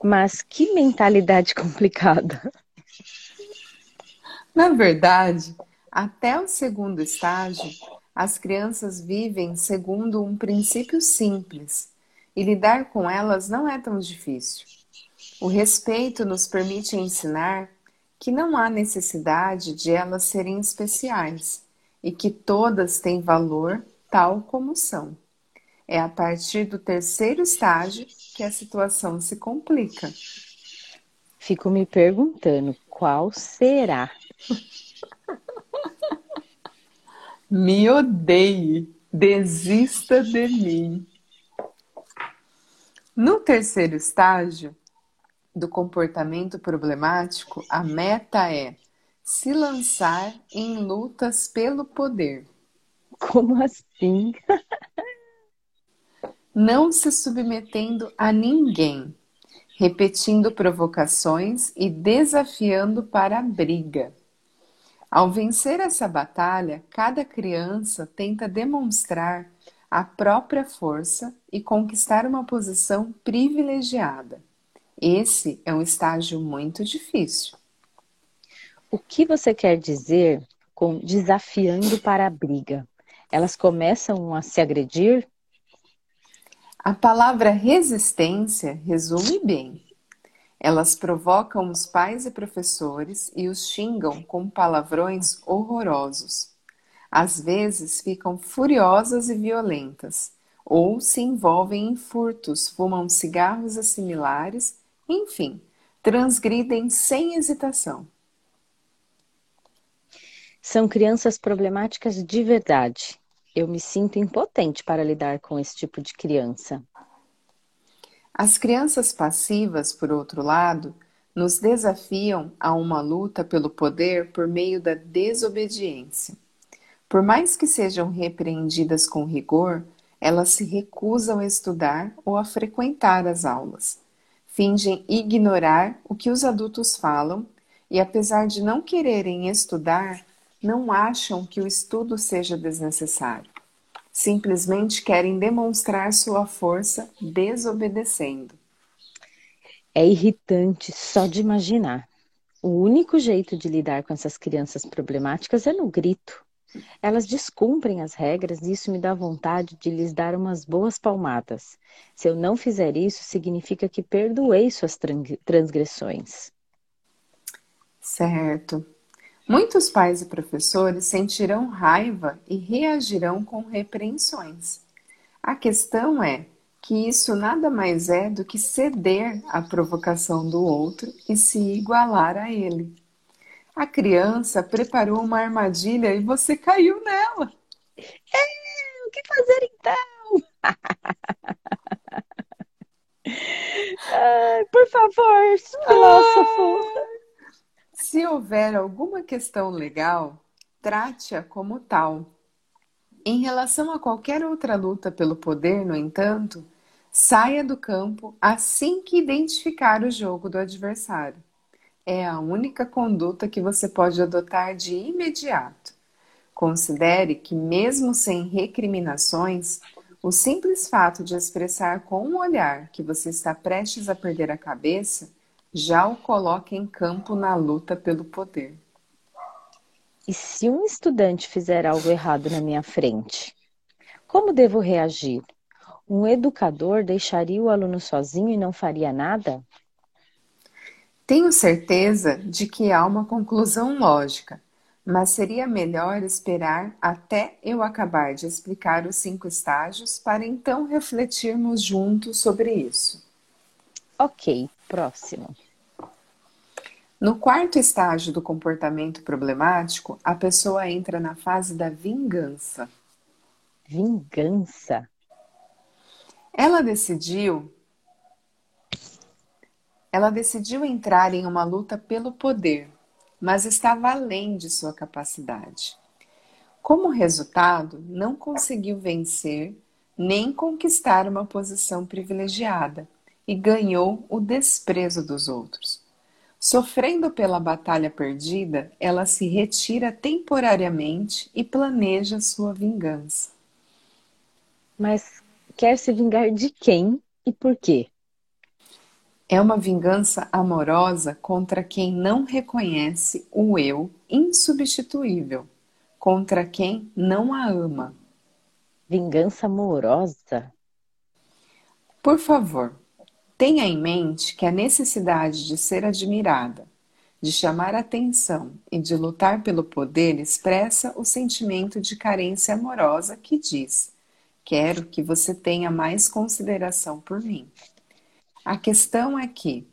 Mas que mentalidade complicada! Na verdade, até o segundo estágio, as crianças vivem segundo um princípio simples, e lidar com elas não é tão difícil. O respeito nos permite ensinar que não há necessidade de elas serem especiais, e que todas têm valor tal como são. É a partir do terceiro estágio que a situação se complica. Fico me perguntando qual será. Me odeie, desista de mim. No terceiro estágio do comportamento problemático, a meta é se lançar em lutas pelo poder. Como assim? Não se submetendo a ninguém, repetindo provocações e desafiando para a briga. Ao vencer essa batalha, cada criança tenta demonstrar a própria força e conquistar uma posição privilegiada. Esse é um estágio muito difícil. O que você quer dizer com desafiando para a briga? Elas começam a se agredir? A palavra resistência resume bem. Elas provocam os pais e professores e os xingam com palavrões horrorosos. Às vezes ficam furiosas e violentas, ou se envolvem em furtos, fumam cigarros assimilares, enfim, transgridem sem hesitação. São crianças problemáticas de verdade. Eu me sinto impotente para lidar com esse tipo de criança. As crianças passivas, por outro lado, nos desafiam a uma luta pelo poder por meio da desobediência. Por mais que sejam repreendidas com rigor, elas se recusam a estudar ou a frequentar as aulas. Fingem ignorar o que os adultos falam e, apesar de não quererem estudar, não acham que o estudo seja desnecessário. Simplesmente querem demonstrar sua força desobedecendo. É irritante só de imaginar. O único jeito de lidar com essas crianças problemáticas é no grito. Elas descumprem as regras e isso me dá vontade de lhes dar umas boas palmadas. Se eu não fizer isso, significa que perdoei suas transgressões. Certo. Muitos pais e professores sentirão raiva e reagirão com repreensões. A questão é que isso nada mais é do que ceder à provocação do outro e se igualar a ele. A criança preparou uma armadilha e você caiu nela. É, o que fazer então? Ai, por favor, filósofo. Ah, se houver alguma questão legal, trate-a como tal. Em relação a qualquer outra luta pelo poder, no entanto, saia do campo assim que identificar o jogo do adversário. É a única conduta que você pode adotar de imediato. Considere que, mesmo sem recriminações, o simples fato de expressar com um olhar que você está prestes a perder a cabeça já o coloca em campo na luta pelo poder. E se um estudante fizer algo errado na minha frente, como devo reagir? Um educador deixaria o aluno sozinho e não faria nada? Tenho certeza de que há uma conclusão lógica, mas seria melhor esperar até eu acabar de explicar os cinco estágios para então refletirmos juntos sobre isso. Ok, próximo. No quarto estágio do comportamento problemático, a pessoa entra na fase da vingança. Vingança? Ela decidiu... Ela decidiu entrar em uma luta pelo poder, mas estava além de sua capacidade. Como resultado, não conseguiu vencer nem conquistar uma posição privilegiada e ganhou o desprezo dos outros. Sofrendo pela batalha perdida, ela se retira temporariamente e planeja sua vingança. Mas quer se vingar de quem e por quê? É uma vingança amorosa contra quem não reconhece o eu insubstituível, contra quem não a ama. Vingança amorosa? Por favor, tenha em mente que a necessidade de ser admirada, de chamar atenção e de lutar pelo poder expressa o sentimento de carência amorosa que diz: quero que você tenha mais consideração por mim. A questão é que,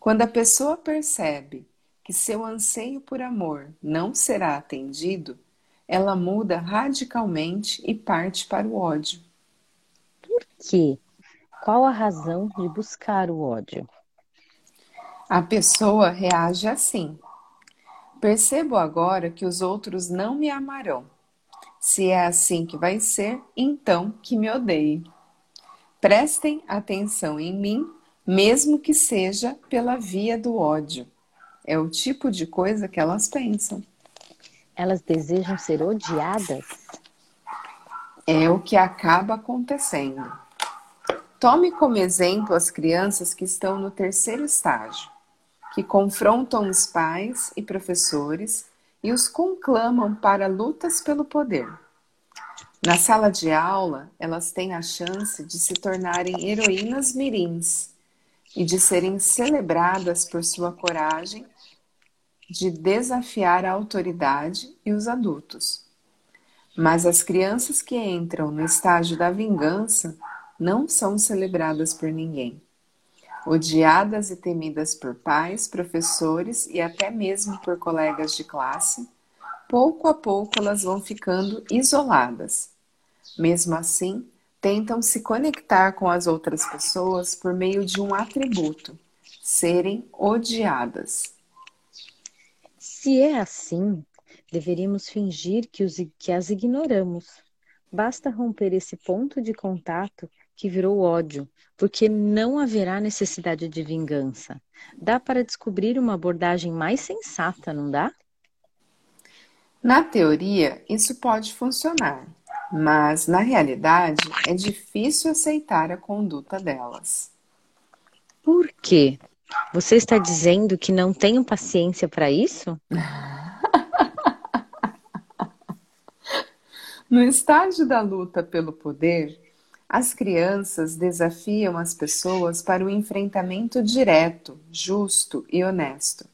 quando a pessoa percebe que seu anseio por amor não será atendido, ela muda radicalmente e parte para o ódio. Por quê? Qual a razão de buscar o ódio? A pessoa reage assim. Percebo agora que os outros não me amarão. Se é assim que vai ser, então que me odeie. Prestem atenção em mim, mesmo que seja pela via do ódio. É o tipo de coisa que elas pensam. Elas desejam ser odiadas? É o que acaba acontecendo. Tome como exemplo as crianças que estão no terceiro estágio, que confrontam os pais e professores e os conclamam para lutas pelo poder. Na sala de aula, elas têm a chance de se tornarem heroínas mirins e de serem celebradas por sua coragem de desafiar a autoridade e os adultos. Mas as crianças que entram no estágio da vingança não são celebradas por ninguém. Odiadas e temidas por pais, professores e até mesmo por colegas de classe, pouco a pouco elas vão ficando isoladas. Mesmo assim, tentam se conectar com as outras pessoas por meio de um atributo: serem odiadas. Se é assim, deveríamos fingir que, os, que as ignoramos. Basta romper esse ponto de contato que virou ódio, porque não haverá necessidade de vingança. Dá para descobrir uma abordagem mais sensata, não dá? Na teoria, isso pode funcionar, mas na realidade é difícil aceitar a conduta delas. Por quê? Você está dizendo que não tenho paciência para isso? No estágio da luta pelo poder, as crianças desafiam as pessoas para o enfrentamento direto, justo e honesto.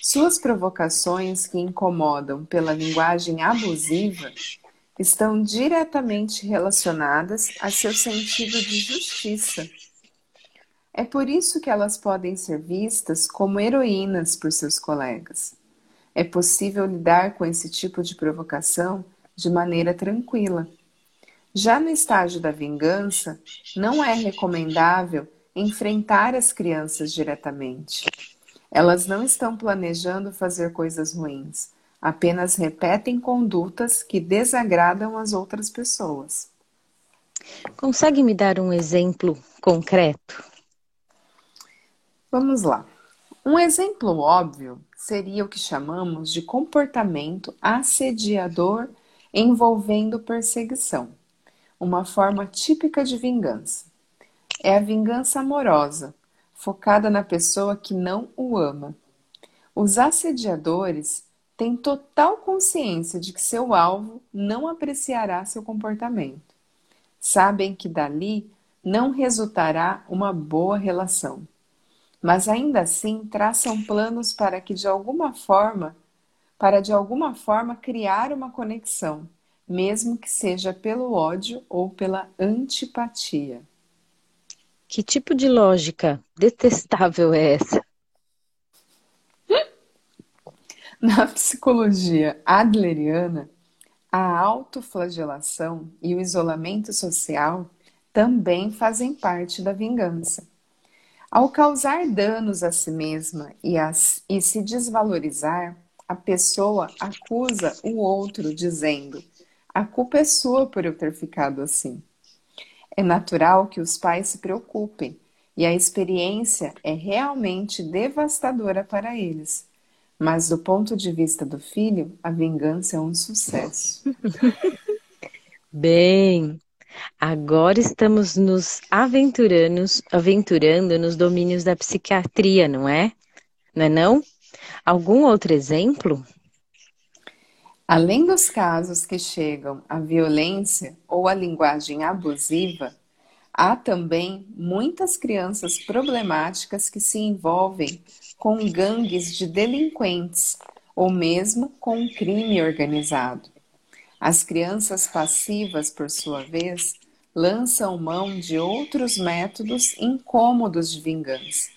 Suas provocações, que incomodam pela linguagem abusiva, estão diretamente relacionadas a seu sentido de justiça. É por isso que elas podem ser vistas como heroínas por seus colegas. É possível lidar com esse tipo de provocação de maneira tranquila. Já no estágio da vingança, não é recomendável enfrentar as crianças diretamente. Elas não estão planejando fazer coisas ruins, apenas repetem condutas que desagradam as outras pessoas. Consegue me dar um exemplo concreto? Vamos lá. Um exemplo óbvio seria o que chamamos de comportamento assediador envolvendo perseguição. Uma forma típica de vingança. É a vingança amorosa, focada na pessoa que não o ama. Os assediadores têm total consciência de que seu alvo não apreciará seu comportamento. Sabem que dali não resultará uma boa relação. Mas ainda assim traçam planos para que de alguma forma, para de alguma forma criar uma conexão, mesmo que seja pelo ódio ou pela antipatia. Que tipo de lógica detestável é essa? Na psicologia adleriana, a autoflagelação e o isolamento social também fazem parte da vingança. Ao causar danos a si mesma e, a, e se desvalorizar, a pessoa acusa o outro dizendo: a culpa é sua por eu ter ficado assim. É natural que os pais se preocupem, e a experiência é realmente devastadora para eles. Mas do ponto de vista do filho, a vingança é um sucesso. Bem, agora estamos nos aventurando, aventurando nos domínios da psiquiatria, não é? Não é não? Algum outro exemplo? Além dos casos que chegam à violência ou à linguagem abusiva, há também muitas crianças problemáticas que se envolvem com gangues de delinquentes ou mesmo com crime organizado. As crianças passivas, por sua vez, lançam mão de outros métodos incômodos de vingança,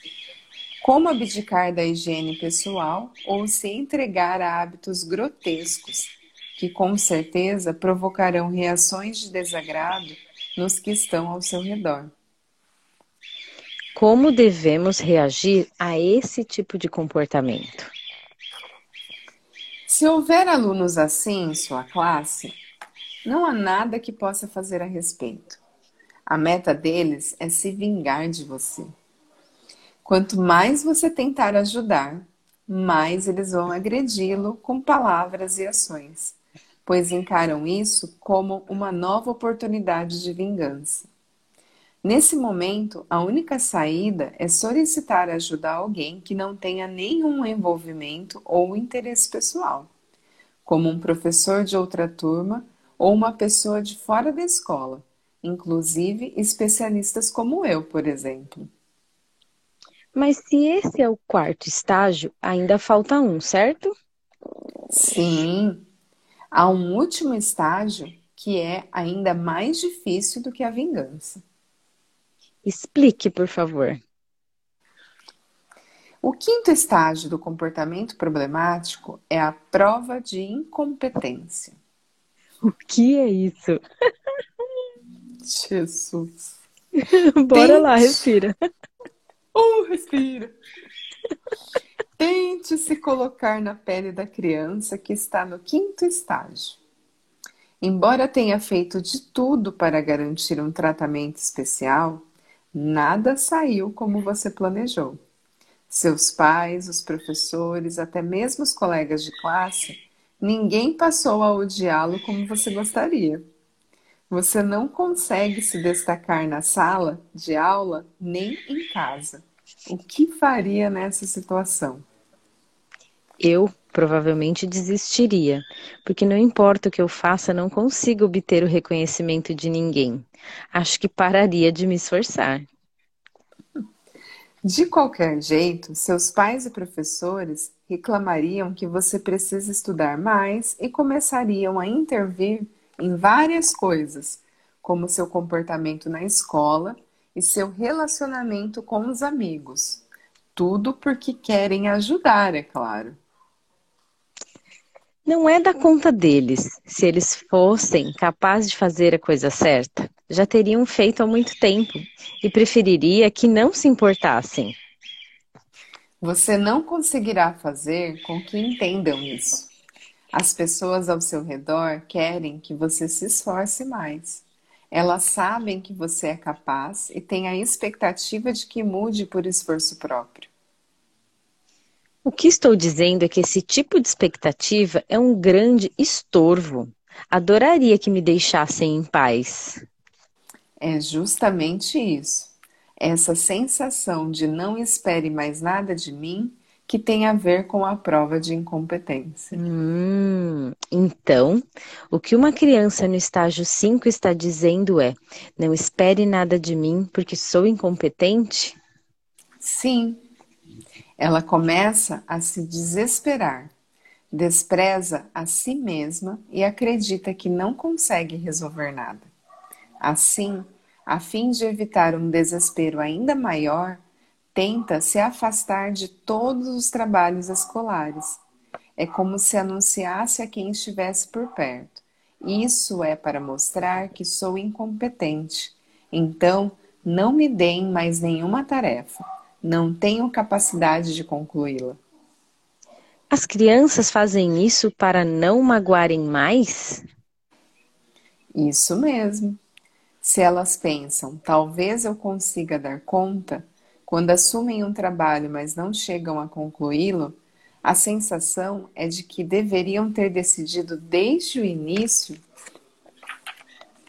como abdicar da higiene pessoal ou se entregar a hábitos grotescos, que com certeza provocarão reações de desagrado nos que estão ao seu redor. Como devemos reagir a esse tipo de comportamento? Se houver alunos assim em sua classe, não há nada que possa fazer a respeito. A meta deles é se vingar de você. Quanto mais você tentar ajudar, mais eles vão agredi-lo com palavras e ações, pois encaram isso como uma nova oportunidade de vingança. Nesse momento, a única saída é solicitar ajuda a alguém que não tenha nenhum envolvimento ou interesse pessoal, como um professor de outra turma ou uma pessoa de fora da escola, inclusive especialistas como eu, por exemplo. Mas se esse é o quarto estágio, ainda falta um, certo? Sim. Há um último estágio que é ainda mais difícil do que a vingança. Explique, por favor. O quinto estágio do comportamento problemático é a prova de incompetência. O que é isso? Jesus. Bora Tente... lá, respira. Uh, respira. Tente se colocar na pele da criança que está no quinto estágio. Embora tenha feito de tudo para garantir um tratamento especial, nada saiu como você planejou. Seus pais, os professores, até mesmo os colegas de classe, ninguém passou a odiá-lo como você gostaria. Você não consegue se destacar na sala de aula nem em casa. O que faria nessa situação? Eu provavelmente desistiria, porque não importa o que eu faça, não consigo obter o reconhecimento de ninguém. Acho que pararia de me esforçar. De qualquer jeito, seus pais e professores reclamariam que você precisa estudar mais e começariam a intervir em várias coisas, como seu comportamento na escola e seu relacionamento com os amigos. Tudo porque querem ajudar, é claro. Não é da conta deles. Se eles fossem capazes de fazer a coisa certa, já teriam feito há muito tempo e preferiria que não se importassem. Você não conseguirá fazer com que entendam isso. As pessoas ao seu redor querem que você se esforce mais. Elas sabem que você é capaz e têm a expectativa de que mude por esforço próprio. O que estou dizendo é que esse tipo de expectativa é um grande estorvo. Adoraria que me deixassem em paz. É justamente isso. Essa sensação de não espere mais nada de mim que tem a ver com a prova de incompetência. Hum, então, o que uma criança no estágio cinco está dizendo é: não espere nada de mim porque sou incompetente? Sim. Ela começa a se desesperar, despreza a si mesma e acredita que não consegue resolver nada. Assim, a fim de evitar um desespero ainda maior, tenta se afastar de todos os trabalhos escolares. É como se anunciasse a quem estivesse por perto: isso é para mostrar que sou incompetente. Então, não me deem mais nenhuma tarefa. Não tenho capacidade de concluí-la. As crianças fazem isso para não magoarem mais? Isso mesmo. Se elas pensam, talvez eu consiga dar conta, quando assumem um trabalho, mas não chegam a concluí-lo, a sensação é de que deveriam ter decidido desde o início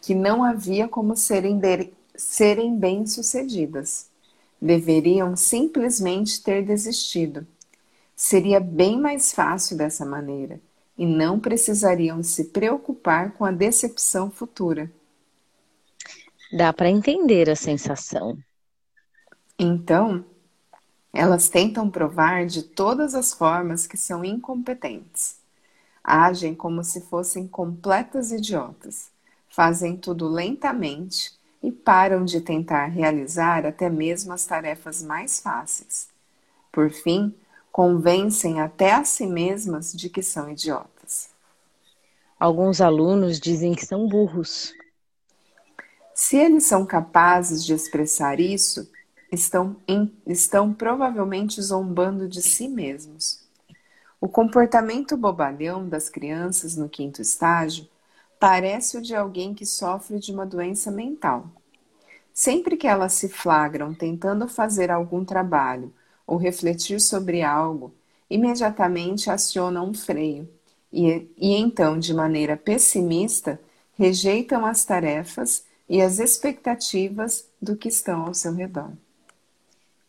que não havia como serem, de... serem bem-sucedidas. Deveriam simplesmente ter desistido. Seria bem mais fácil dessa maneira e não precisariam se preocupar com a decepção futura. Dá para entender a sensação. Então, elas tentam provar de todas as formas que são incompetentes. Agem como se fossem completas idiotas. Fazem tudo lentamente e param de tentar realizar até mesmo as tarefas mais fáceis. Por fim, convencem até a si mesmas de que são idiotas. Alguns alunos dizem que são burros. Se eles são capazes de expressar isso, estão, em, estão provavelmente zombando de si mesmos. O comportamento bobalhão das crianças no quinto estágio parece o de alguém que sofre de uma doença mental. Sempre que elas se flagram tentando fazer algum trabalho ou refletir sobre algo, imediatamente acionam um freio e, e então, de maneira pessimista, rejeitam as tarefas e as expectativas do que estão ao seu redor.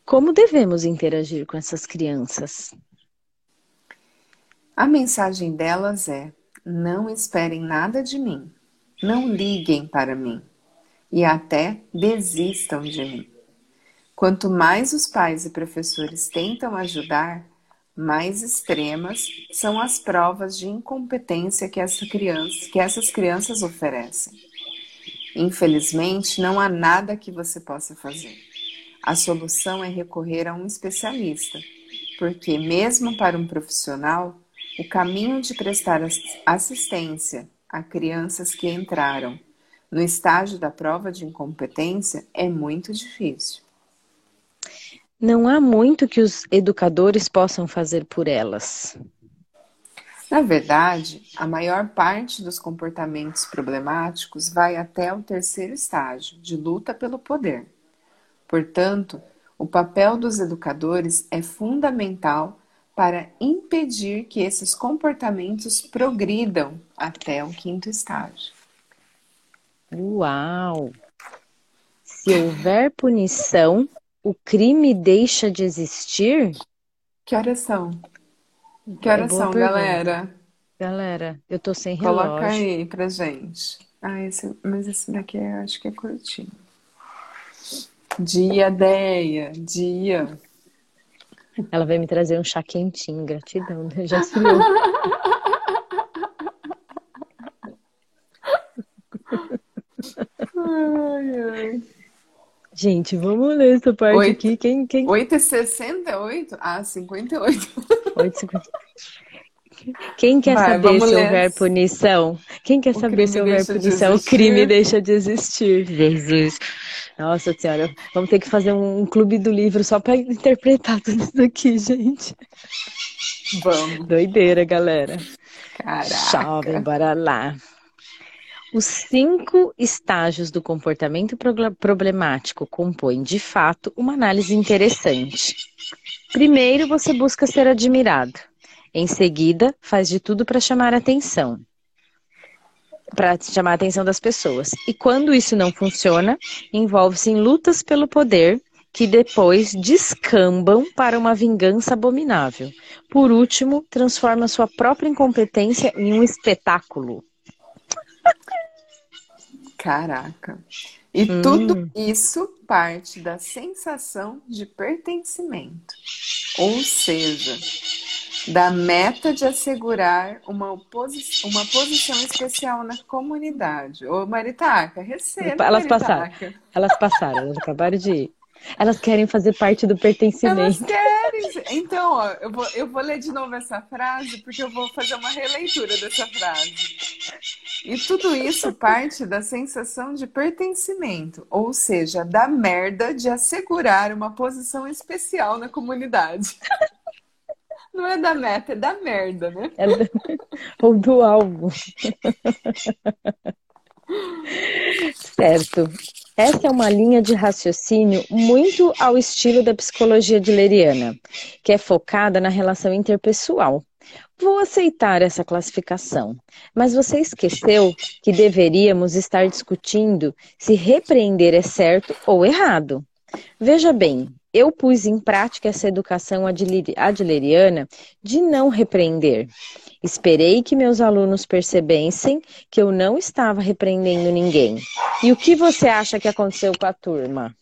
Como devemos interagir com essas crianças? A mensagem delas é: não esperem nada de mim, não liguem para mim e até desistam de mim. Quanto mais os pais e professores tentam ajudar, mais extremas são as provas de incompetência que, essa criança, que essas crianças oferecem. Infelizmente, não há nada que você possa fazer. A solução é recorrer a um especialista, porque mesmo para um profissional, o caminho de prestar assistência a crianças que entraram no estágio da prova de incompetência é muito difícil. Não há muito que os educadores possam fazer por elas. Na verdade, a maior parte dos comportamentos problemáticos vai até o terceiro estágio, de luta pelo poder. Portanto, o papel dos educadores é fundamental para impedir que esses comportamentos progridam até o quinto estágio. Uau! Se houver punição, o crime deixa de existir? Que horas são? Que horas é são, pergunta. galera? Galera, eu tô sem relógio. Coloca aí pra gente. Ah, esse, mas esse daqui é, acho que é curtinho. Dia, Deia, dia. Ela veio me trazer um chá quentinho, gratidão. Eu já sumiu. Ai, ai. Gente, vamos ler essa parte oito, aqui. Quem, quem... oito e sessenta e oito? Ah, cinquenta e oito. oito e cinquenta e oito. Quem quer Vai, saber se houver punição? Quem quer o saber se houver punição? O crime deixa de existir. Jesus. Nossa Senhora, vamos ter que fazer um clube do livro só para interpretar tudo isso aqui, gente. Vamos. Doideira, galera. Caraca. Jovem, bora lá. Os cinco estágios do comportamento problemático compõem, de fato, uma análise interessante. Primeiro, você busca ser admirado. Em seguida, faz de tudo para chamar a atenção. Para chamar a atenção das pessoas. E quando isso não funciona, envolve-se em lutas pelo poder, que depois descambam para uma vingança abominável. Por último, transforma sua própria incompetência em um espetáculo. Caraca. E hum. tudo isso parte da sensação de pertencimento, ou seja, da meta de assegurar uma, posi- uma posição especial na comunidade. Ô, Maritaca, receba, elas Maritaca. Passaram, elas passaram, elas acabaram de ir. Elas querem fazer parte do pertencimento. Elas querem. Então, ó, eu vou, eu vou ler de novo essa frase, porque eu vou fazer uma releitura dessa frase. E tudo isso parte da sensação de pertencimento, ou seja, da merda de assegurar uma posição especial na comunidade. Não é da meta, é da merda, né? É da... Ou do alvo. Certo. Essa é uma linha de raciocínio muito ao estilo da psicologia adleriana, que é focada na relação interpessoal. Vou aceitar essa classificação, mas você esqueceu que deveríamos estar discutindo se repreender é certo ou errado. Veja bem, eu pus em prática essa educação adleriana de não repreender. Esperei que meus alunos percebessem que eu não estava repreendendo ninguém. E o que você acha que aconteceu com a turma?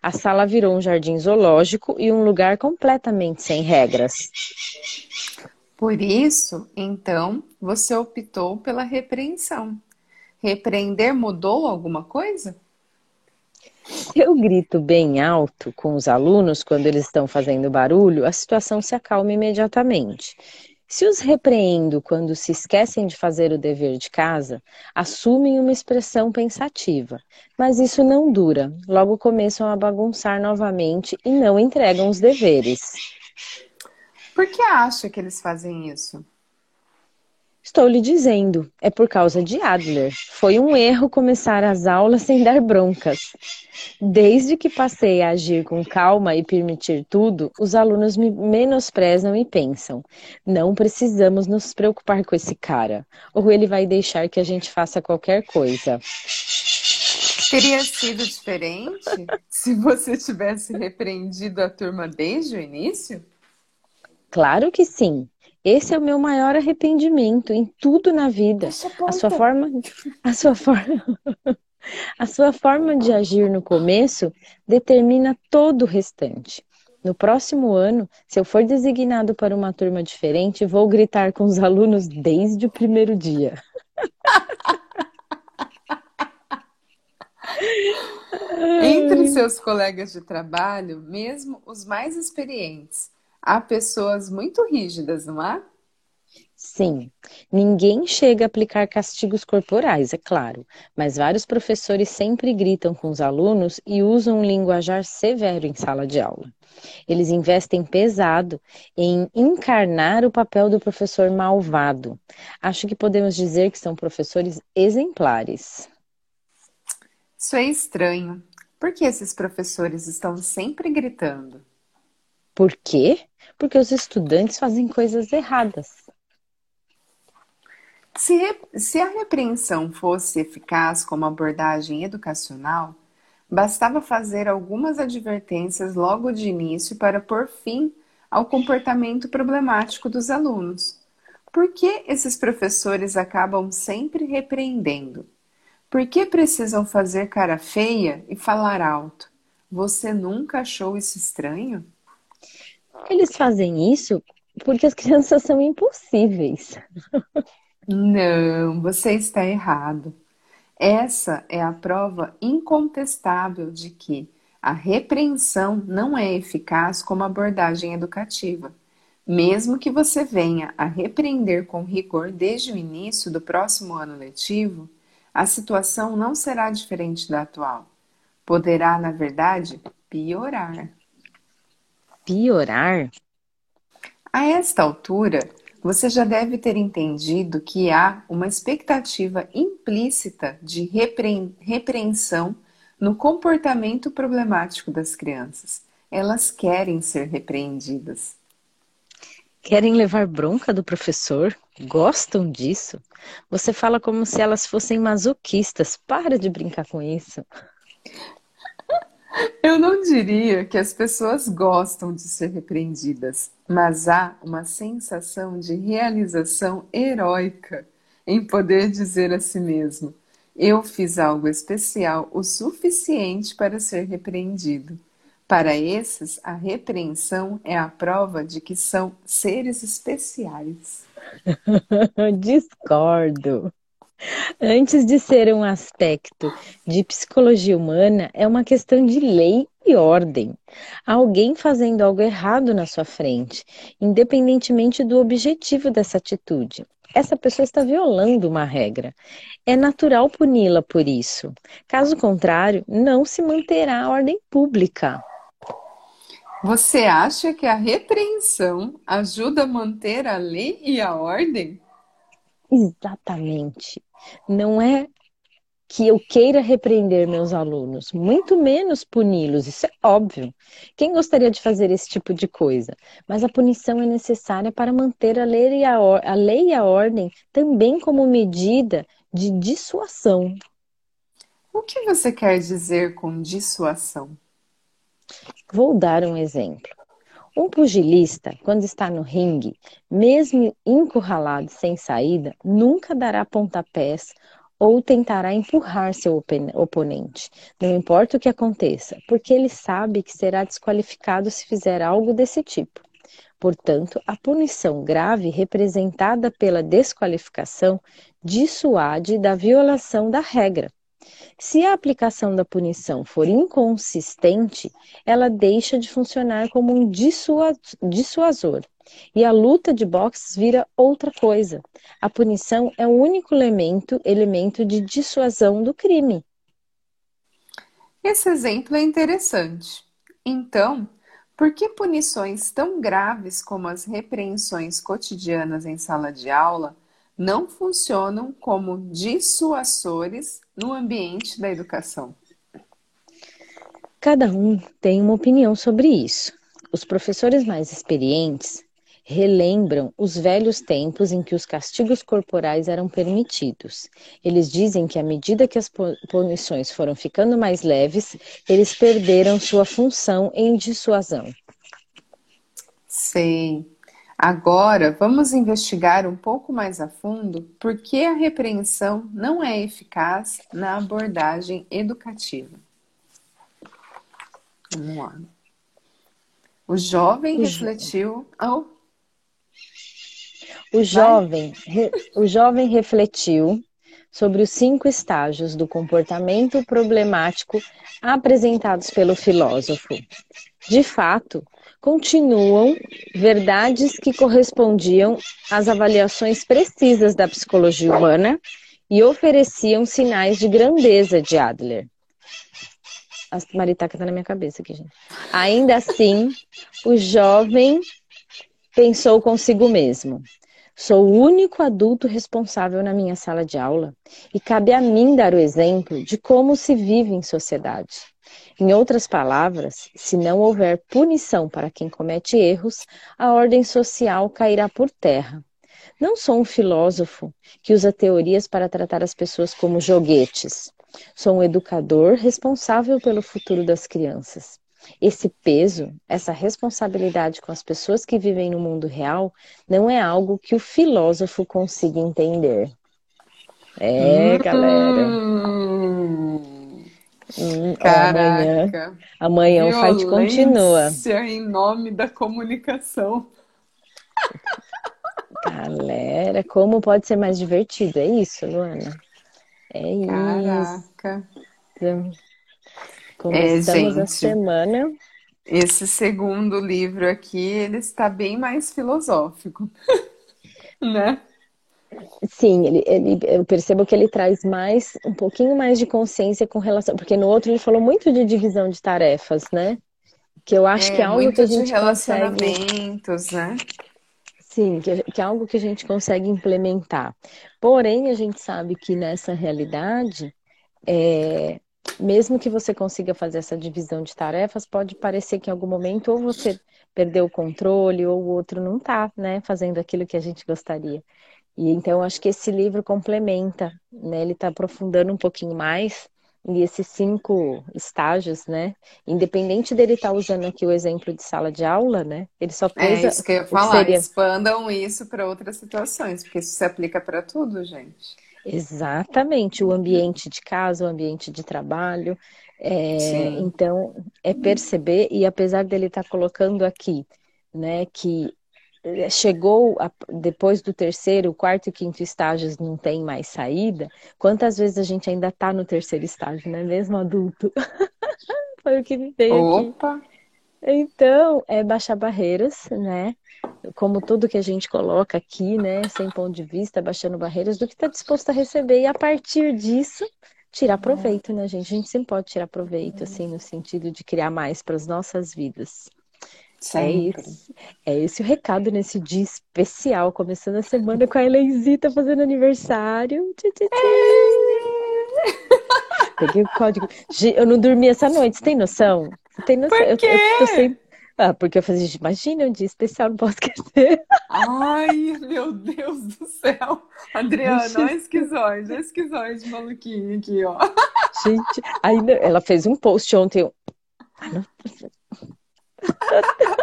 A sala virou um jardim zoológico e um lugar completamente sem regras. Por isso, então, você optou pela repreensão. Repreender mudou alguma coisa? Eu grito bem alto com os alunos quando eles estão fazendo barulho, a situação se acalma imediatamente. Se os repreendo quando se esquecem de fazer o dever de casa, assumem uma expressão pensativa. Mas isso não dura. Logo começam a bagunçar novamente e não entregam os deveres. Por que acha que eles fazem isso? Estou lhe dizendo, é por causa de Adler. Foi um erro começar as aulas sem dar broncas. Desde que passei a agir com calma e permitir tudo, os alunos me menosprezam e pensam: não precisamos nos preocupar com esse cara, ou ele vai deixar que a gente faça qualquer coisa. Teria sido diferente se você tivesse repreendido a turma desde o início? Claro que sim. Esse é o meu maior arrependimento em tudo na vida. A sua forma, a sua forma, a sua forma de agir no começo determina todo o restante. No próximo ano, se eu for designado para uma turma diferente, vou gritar com os alunos desde o primeiro dia. Entre seus colegas de trabalho, mesmo os mais experientes, há pessoas muito rígidas, não há? Sim. Ninguém chega a aplicar castigos corporais, é claro. Mas vários professores sempre gritam com os alunos e usam um linguajar severo em sala de aula. Eles investem pesado em encarnar o papel do professor malvado. Acho que podemos dizer que são professores exemplares. Isso é estranho. Por que esses professores estão sempre gritando? Por quê? Porque os estudantes fazem coisas erradas. Se, re... Se a repreensão fosse eficaz como abordagem educacional, bastava fazer algumas advertências logo de início para pôr fim ao comportamento problemático dos alunos. Por que esses professores acabam sempre repreendendo? Por que precisam fazer cara feia e falar alto? Você nunca achou isso estranho? Eles fazem isso porque as crianças são impossíveis. Não, você está errado. Essa é a prova incontestável de que a repreensão não é eficaz como abordagem educativa, mesmo que você venha a repreender com rigor desde o início do próximo ano letivo. A situação não será diferente da atual. Poderá, na verdade, piorar. Piorar? A esta altura, você já deve ter entendido que há uma expectativa implícita de repre... repreensão no comportamento problemático das crianças. Elas querem ser repreendidas. Querem levar bronca do professor? Gostam disso? Você fala como se elas fossem masoquistas. Para de brincar com isso. Eu não diria que as pessoas gostam de ser repreendidas, mas há uma sensação de realização heróica em poder dizer a si mesmo: eu fiz algo especial o suficiente para ser repreendido. Para esses, a repreensão é a prova de que são seres especiais. Discordo. Antes de ser um aspecto de psicologia humana, é uma questão de lei e ordem. Há alguém fazendo algo errado na sua frente, independentemente do objetivo dessa atitude. Essa pessoa está violando uma regra. É natural puni-la por isso. Caso contrário, não se manterá a ordem pública. Você acha que a repreensão ajuda a manter a lei e a ordem? Exatamente. Não é que eu queira repreender meus alunos, muito menos puni-los, isso é óbvio. Quem gostaria de fazer esse tipo de coisa? Mas a punição é necessária para manter a lei e a, or- a, lei e a ordem, também como medida de dissuasão. O que você quer dizer com dissuasão? Vou dar um exemplo. Um pugilista, quando está no ringue, mesmo encurralado sem saída, nunca dará pontapés ou tentará empurrar seu opon- oponente. Não importa o que aconteça, porque ele sabe que será desqualificado se fizer algo desse tipo. Portanto, a punição grave representada pela desqualificação dissuade da violação da regra. Se a aplicação da punição for inconsistente, ela deixa de funcionar como um dissuasor. E a luta de boxe vira outra coisa. A punição é o único elemento, elemento de dissuasão do crime. Esse exemplo é interessante. Então, por que punições tão graves como as repreensões cotidianas em sala de aula não funcionam como dissuasores no ambiente da educação? Cada um tem uma opinião sobre isso. Os professores mais experientes relembram os velhos tempos em que os castigos corporais eram permitidos. Eles dizem que à medida que as punições foram ficando mais leves, eles perderam sua função em dissuasão. Sim. Agora vamos investigar um pouco mais a fundo por que a repreensão não é eficaz na abordagem educativa. Vamos lá. O jovem o refletiu... Jo... Oh. O jovem, re, o jovem refletiu sobre os cinco estágios do comportamento problemático apresentados pelo filósofo. De fato, continuam verdades que correspondiam às avaliações precisas da psicologia humana e ofereciam sinais de grandeza de Adler. A Maritaca tá na minha cabeça aqui, gente. Ainda assim, o jovem pensou consigo mesmo. Sou o único adulto responsável na minha sala de aula e cabe a mim dar o exemplo de como se vive em sociedade. Em outras palavras, se não houver punição para quem comete erros, a ordem social cairá por terra. Não sou um filósofo que usa teorias para tratar as pessoas como joguetes. Sou um educador responsável pelo futuro das crianças. Esse peso, essa responsabilidade com as pessoas que vivem no mundo real, não é algo que o filósofo consiga entender. É, galera. Hum, Caraca. Amanhã, amanhã o fight continua. Em nome da comunicação. Galera, como pode ser mais divertido? É isso, Luana? É isso. Caraca. Começamos é, a semana. Esse segundo livro aqui, ele está bem mais filosófico, né? Sim, ele, ele, eu percebo que ele traz mais, um pouquinho mais de consciência com relação... Porque no outro ele falou muito de divisão de tarefas, né? Que eu acho é, que é algo que a gente relacionamentos, consegue... né? Sim, que, que é algo que a gente consegue implementar. Porém, a gente sabe que nessa realidade... É... Mesmo que você consiga fazer essa divisão de tarefas, pode parecer que em algum momento ou você perdeu o controle ou o outro não está, né, fazendo aquilo que a gente gostaria. E então acho que esse livro complementa, né, ele está aprofundando um pouquinho mais e esses cinco estágios, né, independente dele estar tá usando aqui o exemplo de sala de aula, né, ele só usa... É isso que eu ia falar, seria... expandam isso para outras situações, porque isso se aplica para tudo, gente. Exatamente, o ambiente de casa, o ambiente de trabalho, é, então é perceber, e apesar dele estar colocando aqui, né, que chegou a, depois do terceiro, quarto e quinto estágios não tem mais saída, quantas vezes a gente ainda está no terceiro estágio, né, mesmo adulto? Foi o que me veio aqui. Opa! Então, é baixar barreiras, né? Como tudo que a gente coloca aqui, né, sem ponto de vista, baixando barreiras, do que está disposto a receber e a partir disso tirar proveito, né, gente? A gente sempre pode tirar proveito, assim, no sentido de criar mais para as nossas vidas. Sempre. É esse, é esse o recado nesse dia especial, começando a semana com a Lenzita fazendo aniversário. Tchê, tchê, tchê. Peguei o código. Eu não dormi essa noite, você tem noção? Você tem noção? Por quê? Eu, eu tô sem... Ah, porque eu fazia, imagina, um dia especial, não posso esquecer. Ai, meu Deus do céu. Adriana, olha esquizoide, olha esquizoide maluquinho aqui, ó. Gente, ainda ela fez um post ontem. Eu...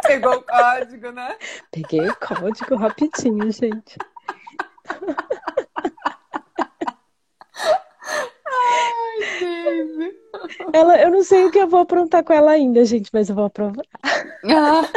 Pegou o código, né? Peguei o código rapidinho, gente. Ai, Deus. Ela, eu não sei o que eu vou aprontar com ela ainda, gente, mas eu vou aprontar. Ah.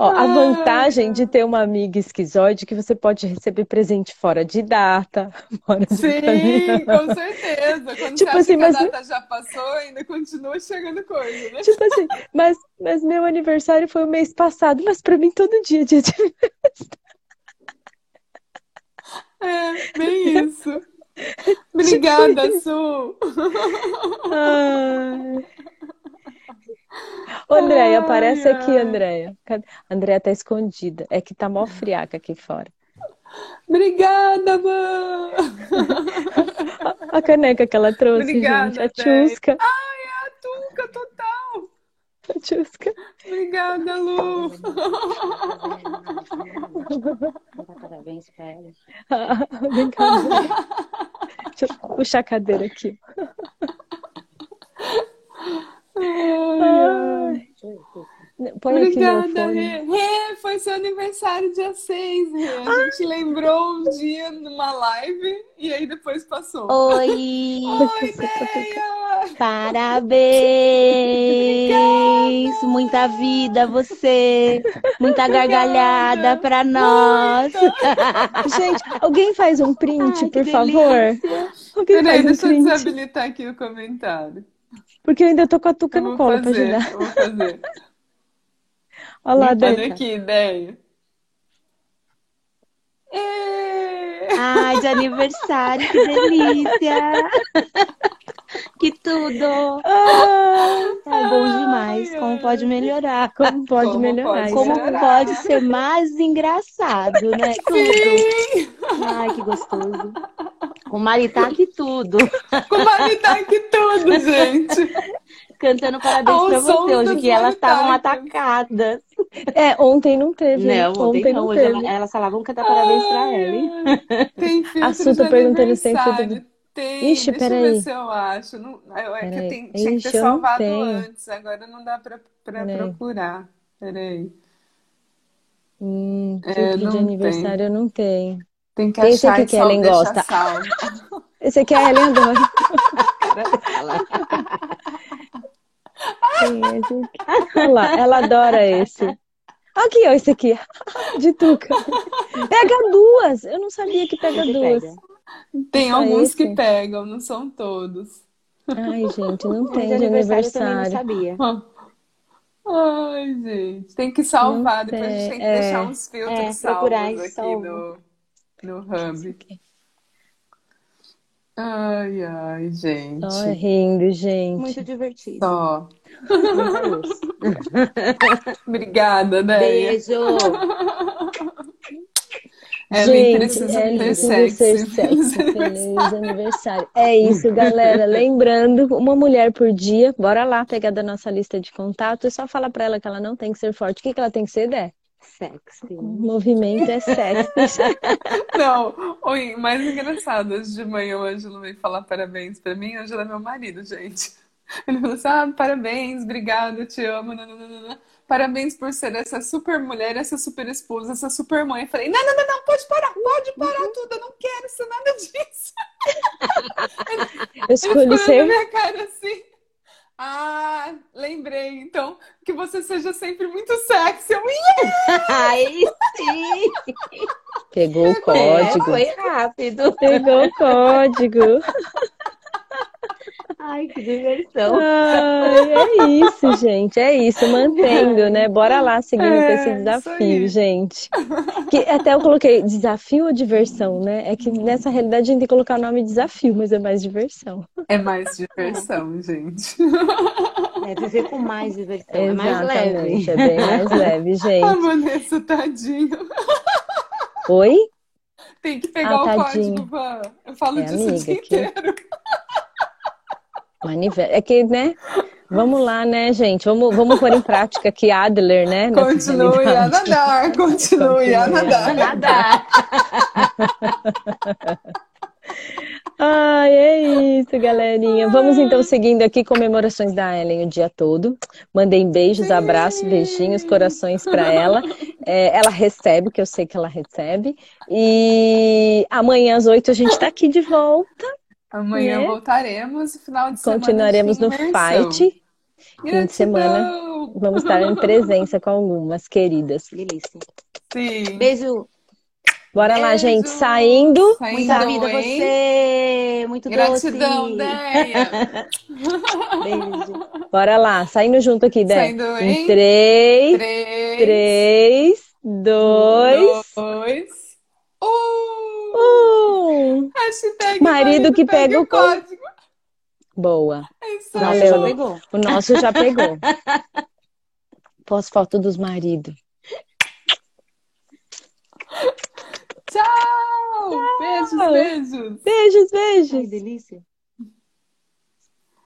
Ó, ah. A vantagem de ter uma amiga esquizoide é que você pode receber presente fora de data. Fora de Sim, caminhão. Com certeza. Quando tipo você assim, acha mas... que a data já passou, ainda continua chegando coisa, né? Tipo assim, mas, mas meu aniversário foi o mês passado, mas pra mim todo dia é dia de festa. É, bem isso. Obrigada, tipo... Su. Ai... Andréia, aparece ai, aqui, Andréia. Andréia tá escondida. É que tá mó friaca aqui fora. Obrigada, mãe! A caneca que ela trouxe, obrigada, gente. A tchusca. Ai, é a Tuca, total! A tchusca. Obrigada, Lu! Parabéns pra ela. Vem cá, deixa eu puxar a cadeira aqui. Ai, ai. Obrigada, Rê. Rê, foi seu aniversário dia seis, Rê. A ai. gente lembrou um dia numa live e aí depois passou. Oi! Oi, Deia! Parabéns! Obrigada. Muita vida, você! Muita gargalhada pra nós! Gente, alguém faz um print, ai, por favor? Peraí, um deixa print. Eu desabilitar aqui o comentário. Porque eu ainda tô com a Tuca no colo pra ajudar. Eu vou fazer. Olha lá, Dani. Olha aqui, ideia. Ai, de aniversário, que delícia! Que tudo! Ai, é bom demais. Como pode melhorar? Como pode Como melhorar? Pode Como melhorar? Pode ser mais engraçado, né? Sim. Tudo. Ai, que gostoso. Com Maritaca e tudo. Com Maritaca e tudo, gente. Cantando parabéns Ao pra você hoje, que elas estavam atacadas. É, ontem não teve. Não, ontem, ontem não, não teve. Hoje elas falavam cantar parabéns ai, pra Ellen. Tem filtro. A Su tá perguntando se tem filtro. Tem, Ixi, deixa eu ver se eu acho. Não, é que eu tenho, tinha Ixi, que ter salvado antes, agora não dá pra, pra procurar. Peraí. Hum, filtro é, de aniversário tem. Eu não tenho. Tem que esse achar aqui que a Ellen gosta. Salvo. Esse aqui é a Ellen gosta. Olha lá, ela adora esse. Aqui, ó, esse aqui. De Tuca. Pega duas. Eu não sabia que pega Ele duas. Pega. Tem Só alguns esse? Que pegam, não são todos. Ai, gente, não tem de aniversário. Eu também não sabia. Ai, gente. Tem que salvar. Não Depois sei. A gente tem que é. Deixar uns filtros é, salvos aqui salvo. no... No hub. Ai, ai, gente. Tô rindo, gente. Muito divertido. Só. Obrigada, né? Beijo. Ellen gente, precisa Ellen ter sexo. Ser sexo. Feliz aniversário. É isso, galera. Lembrando, uma mulher por dia. Bora lá pegar da nossa lista de contato e só falar pra ela que ela não tem que ser forte. O que, que ela tem que ser, Dé? Sexy. O movimento é sexy. Não, oi, mais engraçado, hoje de manhã o Ângelo veio falar parabéns pra mim. O Ângelo é meu marido, gente. Ele falou assim, ah, parabéns, obrigado, te amo, nananana. Parabéns por ser essa super mulher, essa super esposa, essa super mãe. Eu falei, não, não, não, não, pode parar, pode parar uhum. tudo, eu não quero ser nada disso. Ele, eu escolhi ser... minha cara assim. Ah, lembrei, então, que você seja sempre muito sexy. Yeah! Aí sim! Pegou o código. É, foi rápido. Pegou o código. Ai, que diversão. Ai, é isso, gente. É isso, mantendo, né? Bora lá, seguindo é, esse desafio, gente. Que até eu coloquei desafio ou diversão, né? É que nessa realidade a gente tem que colocar o nome desafio, mas é mais diversão. É mais diversão, gente. É viver com mais diversão. É, é mais leve. É bem mais leve, gente. A Vanessa, tadinho. Oi? Tem que pegar ah, o tadinho. Código, Van. Eu falo é, disso o dia inteiro. É que, né? Vamos lá, né, gente? Vamos, vamos pôr em prática aqui Adler, né? Continue a nadar, continue a nadar. A nadar. Ai, é isso, galerinha. Vamos então seguindo aqui comemorações da Ellen o dia todo. Mandem beijos, abraços, beijinhos, corações pra ela. É, ela recebe, que eu sei que ela recebe. E amanhã às oito a gente tá aqui de volta. Amanhã yeah. voltaremos, final de semana continuaremos no fight. Gratidão. Fim de semana Vamos estar em presença com algumas queridas. Delícia. Sim. Beijo. Bora Beijo. lá, gente. Saindo. Saindo Muita vida a você. Muito Gratidão, doce. Gratidão, Beijo. Bora lá. Saindo junto aqui, Dé. Saindo, hein? Três. Três. Três. Dois. Dois. Um. Um. Hashtag marido que pega o código. Boa. É isso aí. Já pegou. O nosso já pegou. Pós foto dos maridos. Tchau! Tchau! Beijos, beijos! Beijos, beijos! Ai, delícia!